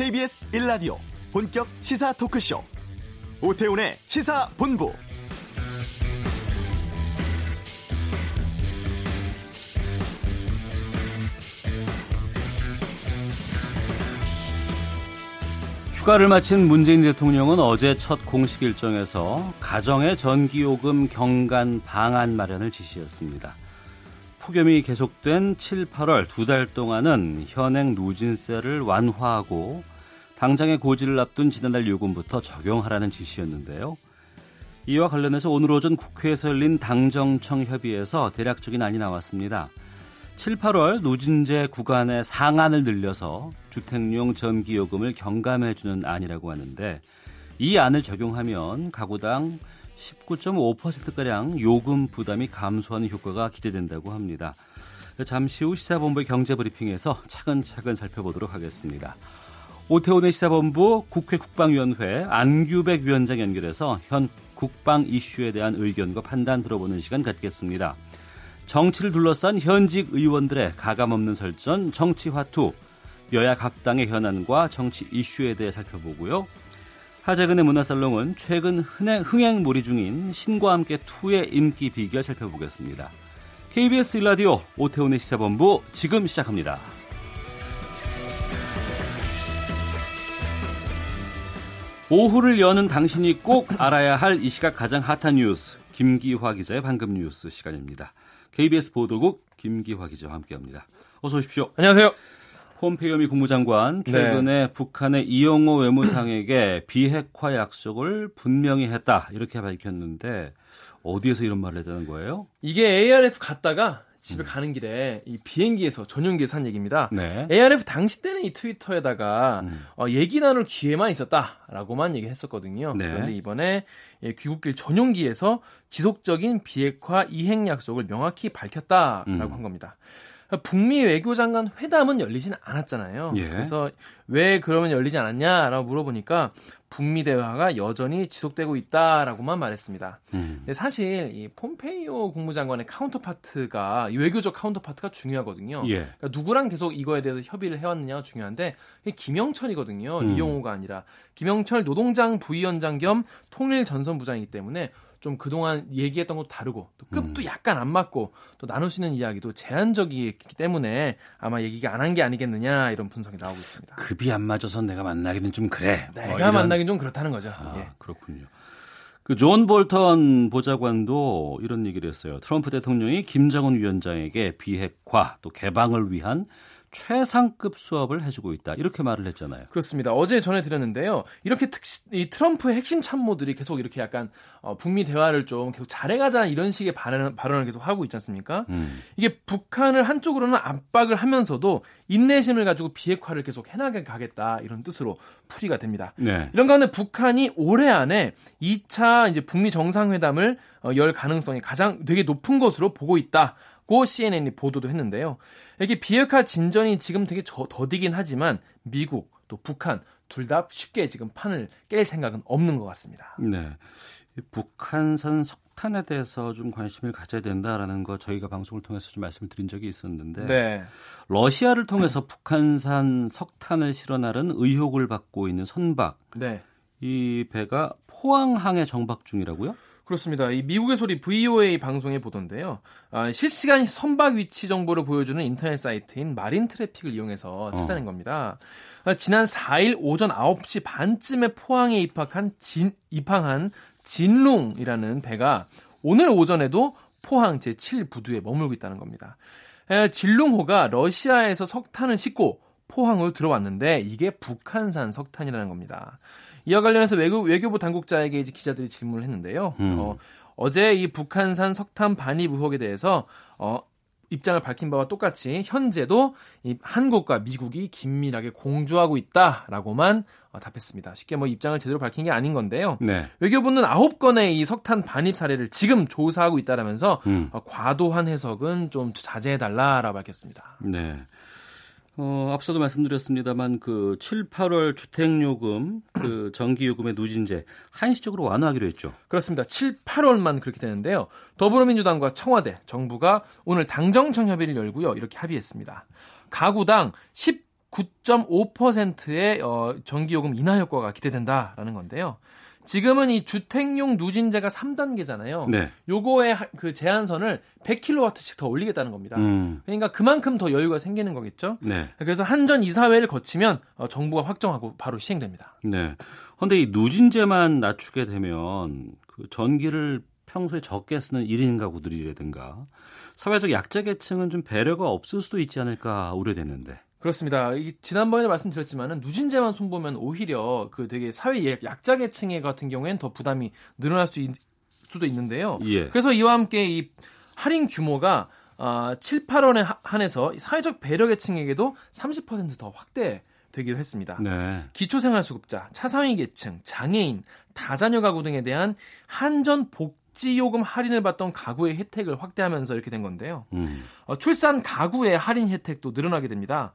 KBS 1라디오 본격 시사 토크쇼 오태훈의 시사본부. 휴가를 마친 문재인 대통령은 어제 첫 공식 일정에서 가정의 전기요금 경감 방안 마련을 지시했습니다. 폭염이 계속된 7, 8월 두 달 동안은 현행 누진세를 완화하고 당장의 고지를 앞둔 지난달 요금부터 적용하라는 지시였는데요. 이와 관련해서 오늘 오전 국회에서 열린 당정청 협의에서 대략적인 안이 나왔습니다. 7, 8월 누진제 구간의 상한을 늘려서 주택용 전기요금을 경감해주는 안이라고 하는데, 이 안을 적용하면 가구당 19.5%가량 요금 부담이 감소하는 효과가 기대된다고 합니다. 잠시 후 시사본부의 경제브리핑에서 차근차근 살펴보도록 하겠습니다. 오태훈의 시사본부 국회 국방위원회 안규백 위원장 연결해서 현 국방 이슈에 대한 의견과 판단 들어보는 시간 갖겠습니다. 정치를 둘러싼 현직 의원들의 가감없는 설전, 정치화투, 여야 각 당의 현안과 정치 이슈에 대해 살펴보고요. 하재근의 문화살롱은 최근 흥행 몰이 중인 신과 함께 2의 인기 비결 살펴보겠습니다. KBS 1라디오 오태훈의 시사본부 지금 시작합니다. 오후를 여는 당신이 꼭 알아야 할 이 시각 가장 핫한 뉴스, 김기화 기자의 방금 뉴스 시간입니다. KBS 보도국 김기화 기자와 함께합니다. 어서 오십시오. 안녕하세요. 폼페이오 미 국무장관 최근에 북한의 이용호 외무상에게 비핵화 약속을 분명히 했다 이렇게 밝혔는데, 어디에서 이런 말을 했다는 거예요? 이게 ARF 갔다가 집에 가는 길에 이 비행기에서 전용기에서 한 얘기입니다. 네. ARF 당시 때는 이 트위터에다가 얘기 나눌 기회만 있었다라고만 얘기했었거든요. 네. 그런데 이번에 귀국길 전용기에서 지속적인 비핵화 이행 약속을 명확히 밝혔다라고 한 겁니다. 북미 외교장관 회담은 열리진 않았잖아요. 예. 그래서 왜 그러면 열리지 않았냐라고 물어보니까 북미 대화가 여전히 지속되고 있다라고만 말했습니다. 근데 사실 이 폼페이오 국무장관의 카운터파트가, 외교적 카운터파트가 중요하거든요. 예. 그러니까 누구랑 계속 이거에 대해서 협의를 해왔느냐가 중요한데, 김영철이거든요. 이용호가 아니라. 김영철 노동당 부위원장 겸 통일전선부장이기 때문에 좀 그동안 얘기했던 것도 다르고, 또 급도 약간 안 맞고, 또 나눌 수 있는 이야기도 제한적이기 때문에 아마 얘기가 안 한 게 아니겠느냐 이런 분석이 나오고 있습니다. 급이 안 맞아서 내가 만나기는 좀 그래. 내가 만나긴 좀 그렇다는 거죠. 아, 예. 그렇군요. 그 존 볼턴 보좌관도 이런 얘기를 했어요. 트럼프 대통령이 김정은 위원장에게 비핵화 또 개방을 위한 최상급 수업을 해주고 있다 이렇게 말을 했잖아요. 그렇습니다. 어제 전해드렸는데요. 이렇게 이 트럼프의 핵심 참모들이 계속 이렇게 약간 북미 대화를 좀 계속 잘해가자는 이런 식의 발언을 계속 하고 있지 않습니까? 이게 북한을 한쪽으로는 압박을 하면서도 인내심을 가지고 비핵화를 계속 해나게 가겠다 이런 뜻으로 풀이가 됩니다. 네. 이런 가운데 북한이 올해 안에 2차 이제 북미 정상회담을 열 가능성이 가장 되게 높은 것으로 보고 있다. 고 CNN이 보도도 했는데요. 이게 비핵화 진전이 지금 되게 더디긴 하지만 미국 또 북한 둘 다 쉽게 지금 판을 깰 생각은 없는 것 같습니다. 네, 북한산 석탄에 대해서 좀 관심을 가져야 된다라는 거 저희가 방송을 통해서 좀 말씀을 드린 적이 있었는데, 네. 러시아를 통해서 북한산 석탄을 실어나른 의혹을 받고 있는 선박, 네. 이 배가 포항항에 정박 중이라고요? 그렇습니다. 이 미국의 소리 VOA 방송의 보도인데요. 실시간 선박 위치 정보를 보여주는 인터넷 사이트인 마린 트래픽을 이용해서 찾아낸 겁니다. 지난 4일 오전 9시 반쯤에 포항에 입항한 진룽이라는 배가 오늘 오전에도 포항 제7부두에 머물고 있다는 겁니다. 진룽호가 러시아에서 석탄을 싣고 포항으로 들어왔는데 이게 북한산 석탄이라는 겁니다. 이와 관련해서 외교부 당국자에게 이제 기자들이 질문을 했는데요. 어제 이 북한산 석탄 반입 의혹에 대해서 입장을 밝힌 바와 똑같이 현재도 이 한국과 미국이 긴밀하게 공조하고 있다라고만 답했습니다. 쉽게 뭐 입장을 제대로 밝힌 게 아닌 건데요. 네. 외교부는 9건의 이 석탄 반입 사례를 지금 조사하고 있다라면서 과도한 해석은 좀 자제해달라라고 밝혔습니다. 네. 앞서도 말씀드렸습니다만 그 7, 8월 주택요금, 그 전기요금의 누진제 한시적으로 완화하기로 했죠. 그렇습니다. 7, 8월만 그렇게 되는데요. 더불어민주당과 청와대, 정부가 오늘 당정청 협의를 열고요. 이렇게 합의했습니다. 가구당 10 9.5%의 전기요금 인하 효과가 기대된다라는 건데요. 지금은 이 주택용 누진제가 3단계잖아요. 네. 요거의 그 제한선을 100kWh씩 더 올리겠다는 겁니다. 그러니까 그만큼 더 여유가 생기는 거겠죠. 네. 그래서 한전 이사회를 거치면 정부가 확정하고 바로 시행됩니다. 네. 그런데 이 누진제만 낮추게 되면 그 전기를 평소에 적게 쓰는 1인 가구들이라든가 사회적 약자 계층은 좀 배려가 없을 수도 있지 않을까 우려되는데. 그렇습니다. 지난번에 말씀드렸지만은 누진제만 손보면 오히려 그 되게 사회 약자 계층의 같은 경우에는 더 부담이 늘어날 수도 있는데요. 예. 그래서 이와 함께 이 할인 규모가 7, 8원에 한해서 사회적 배려 계층에게도 30% 더 확대되기도 했습니다. 네. 기초생활수급자, 차상위 계층, 장애인, 다자녀 가구 등에 대한 한전 복지요금 할인을 받던 가구의 혜택을 확대하면서 이렇게 된 건데요. 출산 가구의 할인 혜택도 늘어나게 됩니다.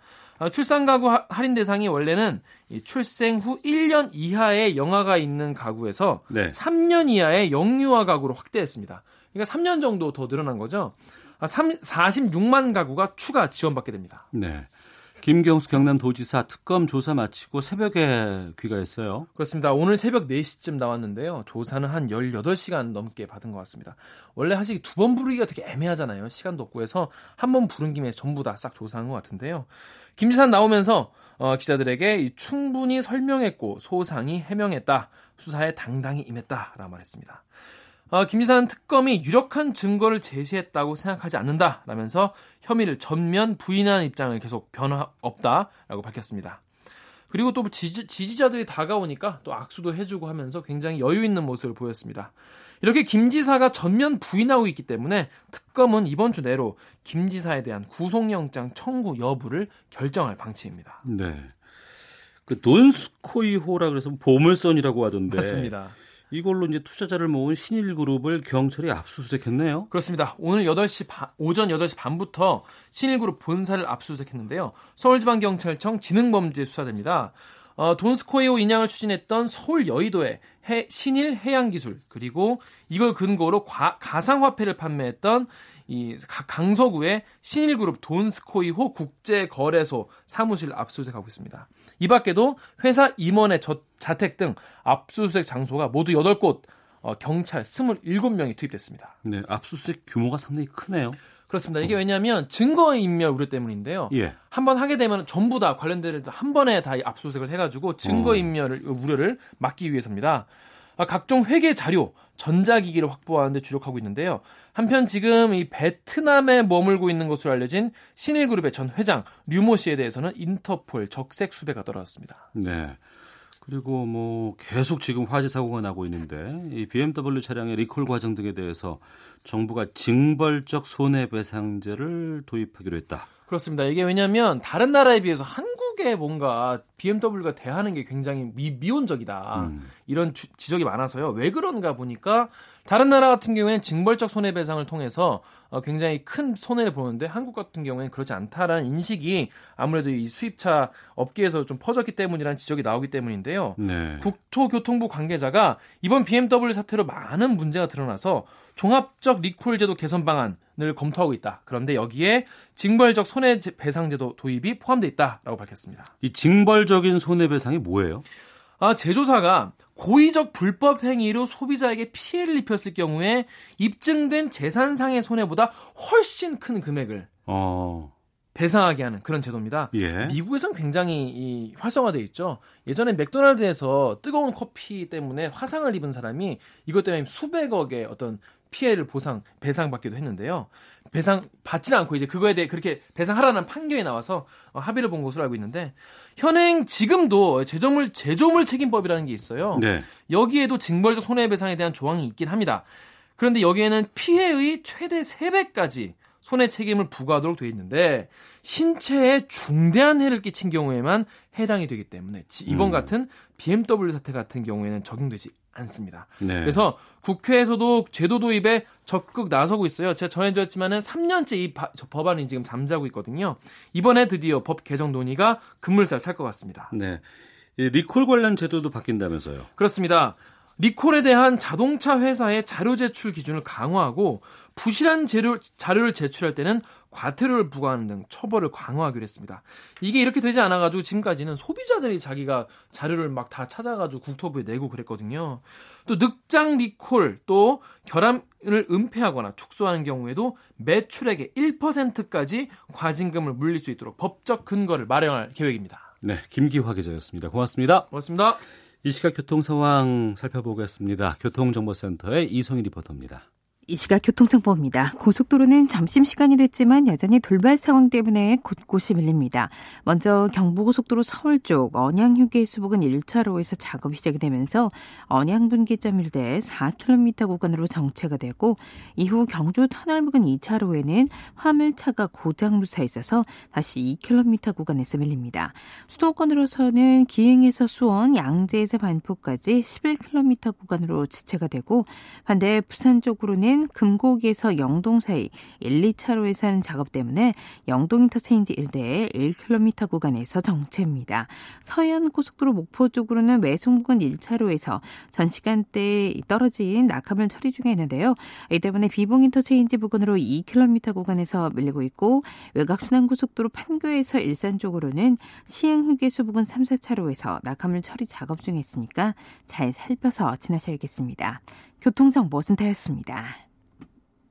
출산 가구 할인 대상이 원래는 출생 후 1년 이하의 영아가 있는 가구에서 3년 이하의 영유아 가구로 확대했습니다. 그러니까 3년 정도 더 늘어난 거죠. 46만 가구가 추가 지원받게 됩니다. 네. 김경수 경남도지사 특검 조사 마치고 새벽에 귀가했어요. 그렇습니다. 오늘 새벽 4시쯤 나왔는데요. 조사는 한 18시간 넘게 받은 것 같습니다. 원래 사실 두 번 부르기가 되게 애매하잖아요. 시간도 없고 해서 한 번 부른 김에 전부 다 싹 조사한 것 같은데요. 김 지사 나오면서 기자들에게 충분히 설명했고 소상히 해명했다. 수사에 당당히 임했다라고 말했습니다. 김 지사는 특검이 유력한 증거를 제시했다고 생각하지 않는다라면서 혐의를 전면 부인하는 입장을 계속 변화 없다라고 밝혔습니다. 그리고 또 지지자들이 다가오니까 또 악수도 해주고 하면서 굉장히 여유 있는 모습을 보였습니다. 이렇게 김 지사가 전면 부인하고 있기 때문에 특검은 이번 주 내로 김 지사에 대한 구속영장 청구 여부를 결정할 방침입니다. 네, 그 돈스코이호라 그래서 보물선이라고 하던데. 맞습니다. 이걸로 이제 투자자를 모은 신일그룹을 경찰이 압수수색했네요. 그렇습니다. 오늘 오전 8시 반부터 신일그룹 본사를 압수수색했는데요. 서울지방경찰청 지능범죄 수사대입니다. 돈스코이호 인양을 추진했던 서울 여의도의 신일해양기술 그리고 이걸 근거로 가상화폐를 판매했던 이 강서구의 신일그룹 돈스코이호 국제거래소 사무실 압수수색하고 있습니다. 이 밖에도 회사 임원의 자택 등 압수수색 장소가 모두 8곳, 경찰 27명이 투입됐습니다. 네, 압수수색 규모가 상당히 크네요. 그렇습니다. 이게 왜냐하면 증거인멸 우려 때문인데요. 예. 한번 하게 되면 전부 다 관련된 데를 한 번에 다 압수수색을 해가지고 증거인멸 우려를 막기 위해서입니다. 각종 회계 자료, 전자기기를 확보하는 데 주력하고 있는데요. 한편 지금 이 베트남에 머물고 있는 것으로 알려진 신일그룹의 전 회장 류모 씨에 대해서는 인터폴 적색 수배가 떨어졌습니다. 네. 그리고 뭐 계속 지금 화재 사고가 나고 있는데 이 BMW 차량의 리콜 과정 등에 대해서 정부가 징벌적 손해배상제를 도입하기로 했다. 그렇습니다. 이게 왜냐하면 다른 나라에 비해서 한국에 뭔가 BMW가 대하는 게 굉장히 미온적이다. 이런 지적이 많아서요. 왜 그런가 보니까 다른 나라 같은 경우에는 징벌적 손해배상을 통해서 굉장히 큰 손해를 보는데 한국 같은 경우에는 그렇지 않다라는 인식이 아무래도 이 수입차 업계에서 좀 퍼졌기 때문이라는 지적이 나오기 때문인데요. 네. 국토교통부 관계자가 이번 BMW 사태로 많은 문제가 드러나서 종합적 리콜 제도 개선 방안을 검토하고 있다. 그런데 여기에 징벌적 손해배상 제도 도입이 포함돼 있다라고 밝혔습니다. 이 징벌적인 손해배상이 뭐예요? 제조사가 고의적 불법 행위로 소비자에게 피해를 입혔을 경우에 입증된 재산상의 손해보다 훨씬 큰 금액을 배상하게 하는 그런 제도입니다. 예. 미국에서는 굉장히 활성화되어 있죠. 예전에 맥도날드에서 뜨거운 커피 때문에 화상을 입은 사람이 이것 때문에 수백억의 어떤 피해를 배상받기도 했는데요. 배상 받지는 않고 이제 그거에 대해 그렇게 배상하라는 판결이 나와서 합의를 본 것으로 알고 있는데 현행 지금도 제조물 책임법이라는 게 있어요. 네. 여기에도 징벌적 손해배상에 대한 조항이 있긴 합니다. 그런데 여기에는 피해의 최대 3배까지 손해 책임을 부과하도록 돼 있는데 신체에 중대한 해를 끼친 경우에만 해당이 되기 때문에 이번 같은 BMW 사태 같은 경우에는 적용되지 않습니다. 네. 그래서 국회에서도 제도 도입에 적극 나서고 있어요. 제가 전해드렸지만은 3년째 이 법안이 지금 잠자고 있거든요. 이번에 드디어 법 개정 논의가 급물살 탈 것 같습니다. 네, 이 리콜 관련 제도도 바뀐다면서요? 그렇습니다. 리콜에 대한 자동차 회사의 자료 제출 기준을 강화하고 부실한 자료를 제출할 때는 과태료를 부과하는 등 처벌을 강화하기로 했습니다. 이게 이렇게 되지 않아가지고 지금까지는 소비자들이 자기가 자료를 막 다 찾아가지고 국토부에 내고 그랬거든요. 또 늑장 리콜, 또 결함을 은폐하거나 축소하는 경우에도 매출액의 1%까지 과징금을 물릴 수 있도록 법적 근거를 마련할 계획입니다. 네, 김기화 기자였습니다. 고맙습니다. 고맙습니다. 이 시각 교통 상황 살펴보겠습니다. 교통정보센터의 이송희 리포터입니다. 이 시각 교통정보입니다. 고속도로는 점심시간이 됐지만 여전히 돌발 상황 때문에 곳곳이 밀립니다. 먼저 경부고속도로 서울 쪽 언양휴게소 부근 1차로에서 작업이 시작이 되면서 언양분기점 일대 4km 구간으로 정체가 되고 이후 경조터널 부근 2차로에는 화물차가 고장무사에 있어서 다시 2km 구간에서 밀립니다. 수도권으로서는 기흥에서 수원, 양재에서 반포까지 11km 구간으로 지체가 되고 반대 부산 쪽으로는 금곡에서 영동 사이 1, 2차로에서 하는 작업 때문에 영동 인터체인지 일대에 1km 구간에서 정체입니다. 서해안 고속도로 목포 쪽으로는 외송부근 1차로에서 전 시간대에 떨어진 낙하물 처리 중에 있는데요. 이 때문에 비봉 인터체인지 부근으로 2km 구간에서 밀리고 있고 외곽순환 고속도로 판교에서 일산 쪽으로는 시흥 휴게소 부근 3, 4차로에서 낙하물 처리 작업 중에 있으니까 잘 살펴서 지나셔야겠습니다. 교통정보센터였습니다.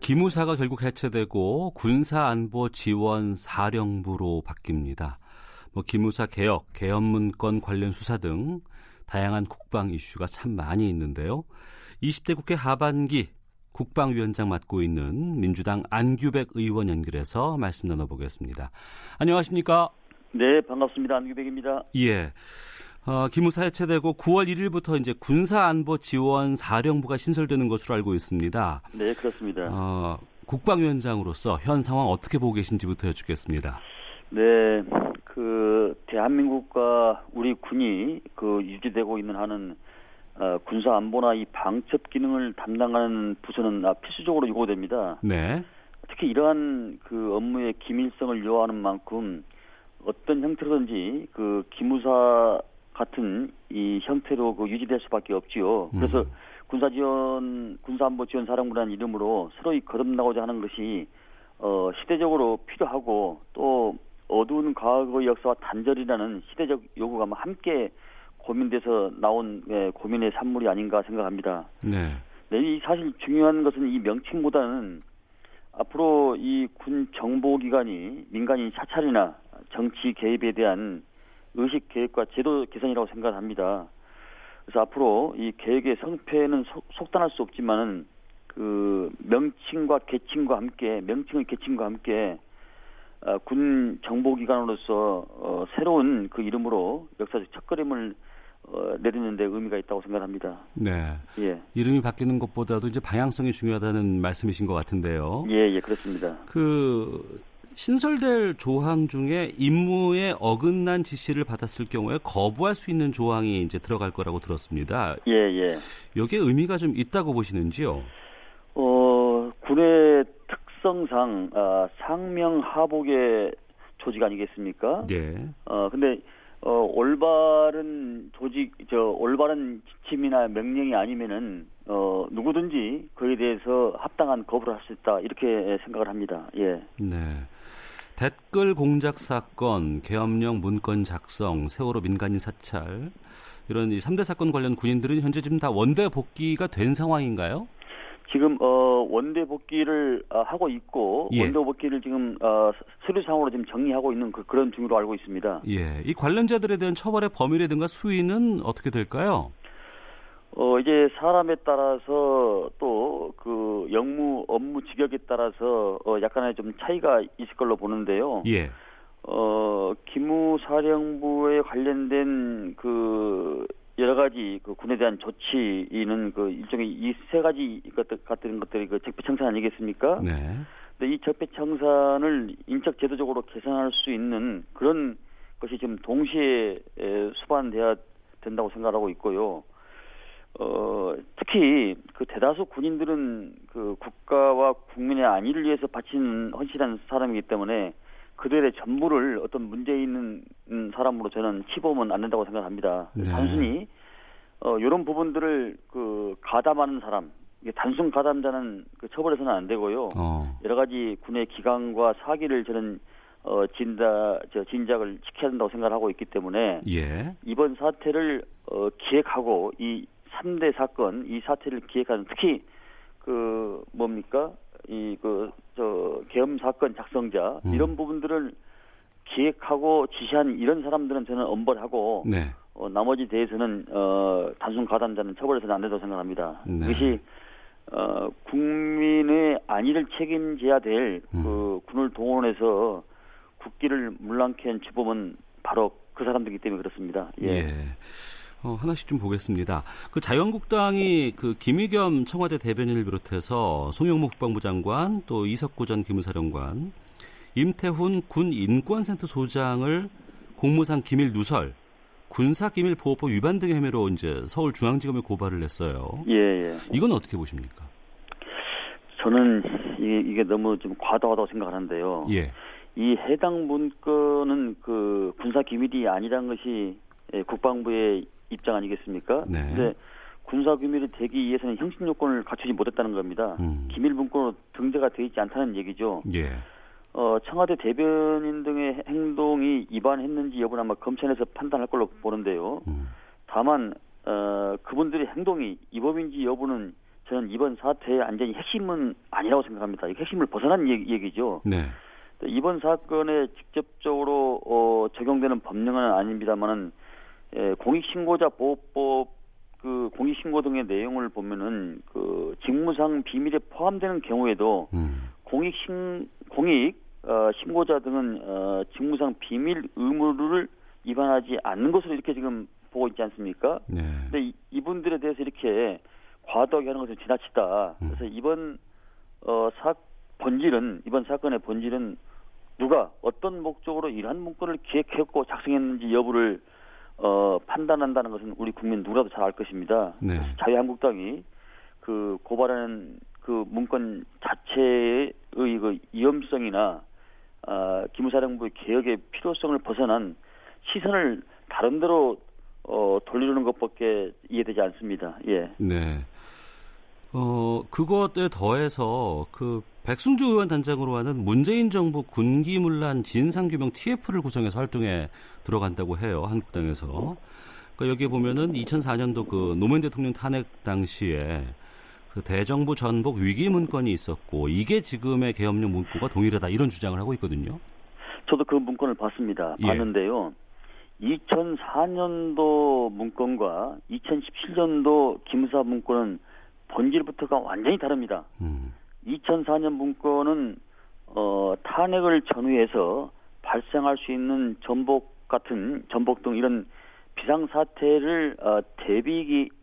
기무사가 결국 해체되고 군사안보지원사령부로 바뀝니다. 기무사 개혁, 계엄문건 관련 수사 등 다양한 국방 이슈가 참 많이 있는데요. 20대 국회 하반기 국방위원장 맡고 있는 민주당 안규백 의원 연결해서 말씀 나눠보겠습니다. 안녕하십니까? 네, 반갑습니다. 안규백입니다. 예. 기무사 해체되고 9월 1일부터 이제 군사안보지원사령부가 신설되는 것으로 알고 있습니다. 네, 그렇습니다. 국방위원장으로서 현 상황 어떻게 보고 계신지부터 여쭙겠습니다. 네, 대한민국과 우리 군이 유지되고 있는 한은 군사안보나 이 방첩 기능을 담당하는 부서는 필수적으로 요구됩니다. 네. 특히 이러한 업무의 기밀성을 요하는 만큼 어떤 형태로든지 기무사 같은 이 형태로 유지될 수밖에 없지요. 그래서 군사안보지원사령부라는 이름으로 서로이 거듭나고자 하는 것이 시대적으로 필요하고 또 어두운 과거의 역사와 단절이라는 시대적 요구가 함께 고민돼서 나온 고민의 산물이 아닌가 생각합니다. 네. 네, 이 사실 중요한 것은 이 명칭보다는 앞으로 이 군 정보기관이 민간인 사찰이나 정치 개입에 대한 의식 개혁과 제도 개선이라고 생각합니다. 그래서 앞으로 이 개혁의 성패는 속단할 수 없지만은 명칭과 계층과 함께 군 정보기관으로서 새로운 이름으로 역사적 첫걸음을 내리는 데 의미가 있다고 생각합니다. 네. 예. 이름이 바뀌는 것보다도 이제 방향성이 중요하다는 말씀이신 것 같은데요. 예, 그렇습니다. 신설될 조항 중에 임무에 어긋난 지시를 받았을 경우에 거부할 수 있는 조항이 이제 들어갈 거라고 들었습니다. 예. 여기에 의미가 좀 있다고 보시는지요? 군의 특성상 상명하복의 조직 아니겠습니까? 네. 근데 올바른 지침이나 명령이 아니면은 누구든지 그에 대해서 합당한 거부를 할 수 있다 이렇게 생각을 합니다. 예. 네. 댓글 공작 사건, 계엄령 문건 작성, 세월호 민간인 사찰 이런 이 3대 사건 관련 군인들은 현재 지금 다 원대 복귀가 된 상황인가요? 지금 원대 복귀를 하고 있고 예. 원대 복귀를 지금 서류상으로 지금 정리하고 있는 그런 중으로 알고 있습니다. 예. 이 관련자들에 대한 처벌의 범위라든가 수위는 어떻게 될까요? 이제 사람에 따라서 또 영무 업무 직역에 따라서 약간의 좀 차이가 있을 걸로 보는데요. 예. 기무사령부에 관련된 여러 가지 그 군에 대한 조치는 그 일종의 이 세 가지 같은 것들이 그 적폐청산 아니겠습니까? 네. 근데 이 적폐청산을 인적 제도적으로 개선할 수 있는 그런 것이 지금 동시에 수반돼야 된다고 생각하고 있고요. 특히 그 대다수 군인들은 그 국가와 국민의 안위를 위해서 바치는 헌신한 사람이기 때문에 그들의 전부를 어떤 문제 있는 사람으로 저는 치부하면 안 된다고 생각합니다. 네. 단순히 이런 부분들을 그 가담하는 사람, 이게 단순 가담자는 그 처벌해서는 안 되고요. 여러 가지 군의 기강과 사기를 저는 진작을 지켜야 된다고 생각하고 있기 때문에 예. 이번 사태를 기획하고 이 3대 사건, 이 사태를 기획하는 특히 그 뭡니까? 계엄 사건 작성자 이런 부분들을 기획하고 지시한 이런 사람들은 저는 엄벌하고 네. 나머지 대해서는 단순 가담자는 처벌해서는 안 된다고 생각합니다. 네. 이것이 국민의 안위를 책임져야 될 그 군을 동원해서 국기를 물랑케 한 주범은 바로 그 사람들이기 때문에 그렇습니다. 예. 예. 하나씩 좀 보겠습니다. 그 자유한국당이 그 김의겸 청와대 대변인을 비롯해서 송영무 국방부 장관, 또 이석구 전 기무사령관, 임태훈 군 인권센터 소장을 공무상 기밀 누설, 군사 기밀 보호법 위반 등의 혐의로 이제 서울중앙지검에 고발을 했어요. 예, 예. 이건 어떻게 보십니까? 저는 이게 너무 좀 과도하다고 생각하는데요. 예. 이 해당 문건은 그 군사 기밀이 아니란 것이 국방부의 입장 아니겠습니까? 네. 근데 군사 기밀이 되기 위해서는 형식 요건을 갖추지 못했다는 겁니다. 기밀 문건으로 등재가 되어 있지 않다는 얘기죠. 예. 청와대 대변인 등의 행동이 위반했는지 여부는 아마 검찰에서 판단할 걸로 보는데요. 다만 그분들의 행동이 위법인지 여부는 저는 이번 사태의 완전히 핵심은 아니라고 생각합니다. 핵심을 벗어난 얘기죠. 네. 이번 사건에 직접적으로 적용되는 법령은 아닙니다만은. 공익신고자 보호법 그 공익신고 등의 내용을 보면은 그 직무상 비밀에 포함되는 경우에도 공익 신고자 등은 직무상 비밀 의무를 위반하지 않는 것으로 이렇게 지금 보고 있지 않습니까? 네. 근데 이분들에 대해서 이렇게 과도하게 하는 것은 지나치다. 그래서 이번 이번 사건의 본질은 누가 어떤 목적으로 이러한 문건을 기획했고 작성했는지 여부를 판단한다는 것은 우리 국민 누구라도 잘 알 것입니다. 네. 자유한국당이 그 고발하는 그 문건 자체의 그 위험성이나 기무사령부의 개혁의 필요성을 벗어난 시선을 다른 데로 돌리려는 것밖에 이해되지 않습니다. 예. 네. 그것에 더해서 그 백승주 의원 단장으로 하는 문재인 정부 군기문란 진상규명 TF를 구성해서 활동에 들어간다고 해요. 한국당에서. 그러니까 여기에 보면은 2004년도 그 노무현 대통령 탄핵 당시에 그 대정부 전복 위기 문건이 있었고 이게 지금의 계엄령 문구가 동일하다 이런 주장을 하고 있거든요. 저도 그 문건을 봤습니다. 예. 봤는데요. 2004년도 문건과 2017년도 기무사 문건은 본질부터가 완전히 다릅니다. 2004년 문건은 탄핵을 전후해서 발생할 수 있는 전복 등 이런 비상사태를 대비하기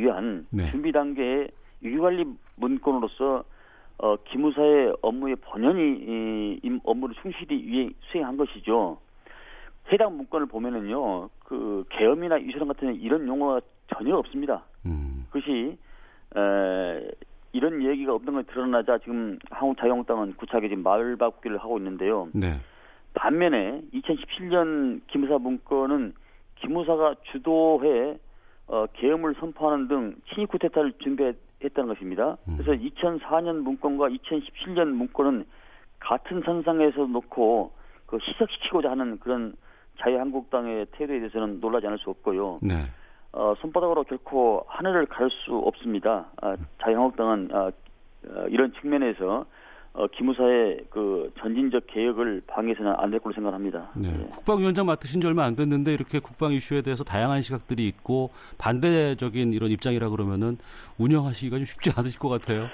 위한 네. 준비 단계의 위기관리 문건으로서 기무사의 업무에 본연히 업무를 충실히 수행한 것이죠. 해당 문건을 보면은요, 그 계엄이나 유서랑 같은 이런 용어가 전혀 없습니다. 그것이 이런 얘기가 없던 걸 드러나자 지금 자유한국당은 구차하게 지금 말바꾸기를 하고 있는데요. 네. 반면에 2017년 기무사 문건은 기무사가 주도해 계엄을 선포하는 등 친일 쿠데타를 준비했다는 것입니다. 그래서 2004년 문건과 2017년 문건은 같은 선상에서 놓고 그 희석시키고자 하는 그런 자유한국당의 태도에 대해서는 놀라지 않을 수 없고요. 네. 손바닥으로 결코 하늘을 가릴 수 없습니다. 자유한국당은 이런 측면에서 기무사의 그 전진적 개혁을 방해해서는 안 될 걸로 생각합니다. 네. 예. 국방위원장 맡으신 지 얼마 안 됐는데 이렇게 국방 이슈에 대해서 다양한 시각들이 있고 반대적인 이런 입장이라 그러면은 운영하시기가 좀 쉽지 않으실 것 같아요.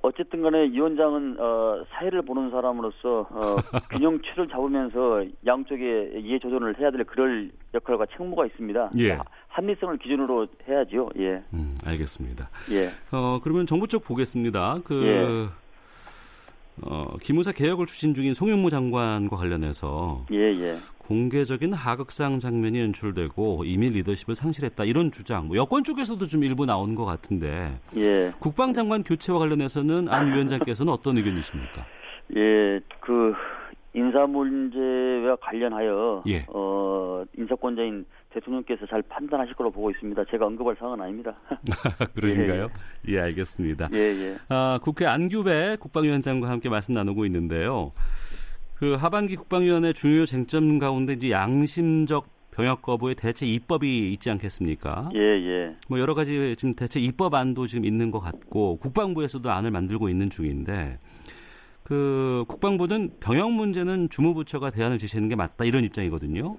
어쨌든 간에 이 원장은 사회를 보는 사람으로서 균형추를 잡으면서 양쪽에 이해조절을 해야 될 그럴 역할과 책무가 있습니다. 예. 합리성을 기준으로 해야죠. 예. 알겠습니다. 예. 그러면 정부 쪽 보겠습니다. 기무사 개혁을 추진 중인 송영무 장관과 관련해서 공개적인 하극상 장면이 연출되고 이미 리더십을 상실했다 이런 주장, 뭐 여권 쪽에서도 좀 일부 나온 것 같은데 국방장관 교체와 관련해서는 안 위원장께서는 어떤 의견이십니까? 예, 그 인사 문제와 관련하여 인사권자인 대통령께서 잘 판단하실 거로 보고 있습니다. 제가 언급할 사항은 아닙니다. 그러신가요? 예, 알겠습니다. 아, 국회 안규백 국방위원장과 함께 말씀 나누고 있는데요. 그 하반기 국방위원회 중요 쟁점 가운데 이제 양심적 병역 거부의 대체 입법이 있지 않겠습니까? 뭐 여러 가지 지금 대체 입법 안도 지금 있는 것 같고 국방부에서도 안을 만들고 있는 중인데. 그 국방부는 병역 문제는 주무부처가 대안을 제시하는 게 맞다 이런 입장이거든요.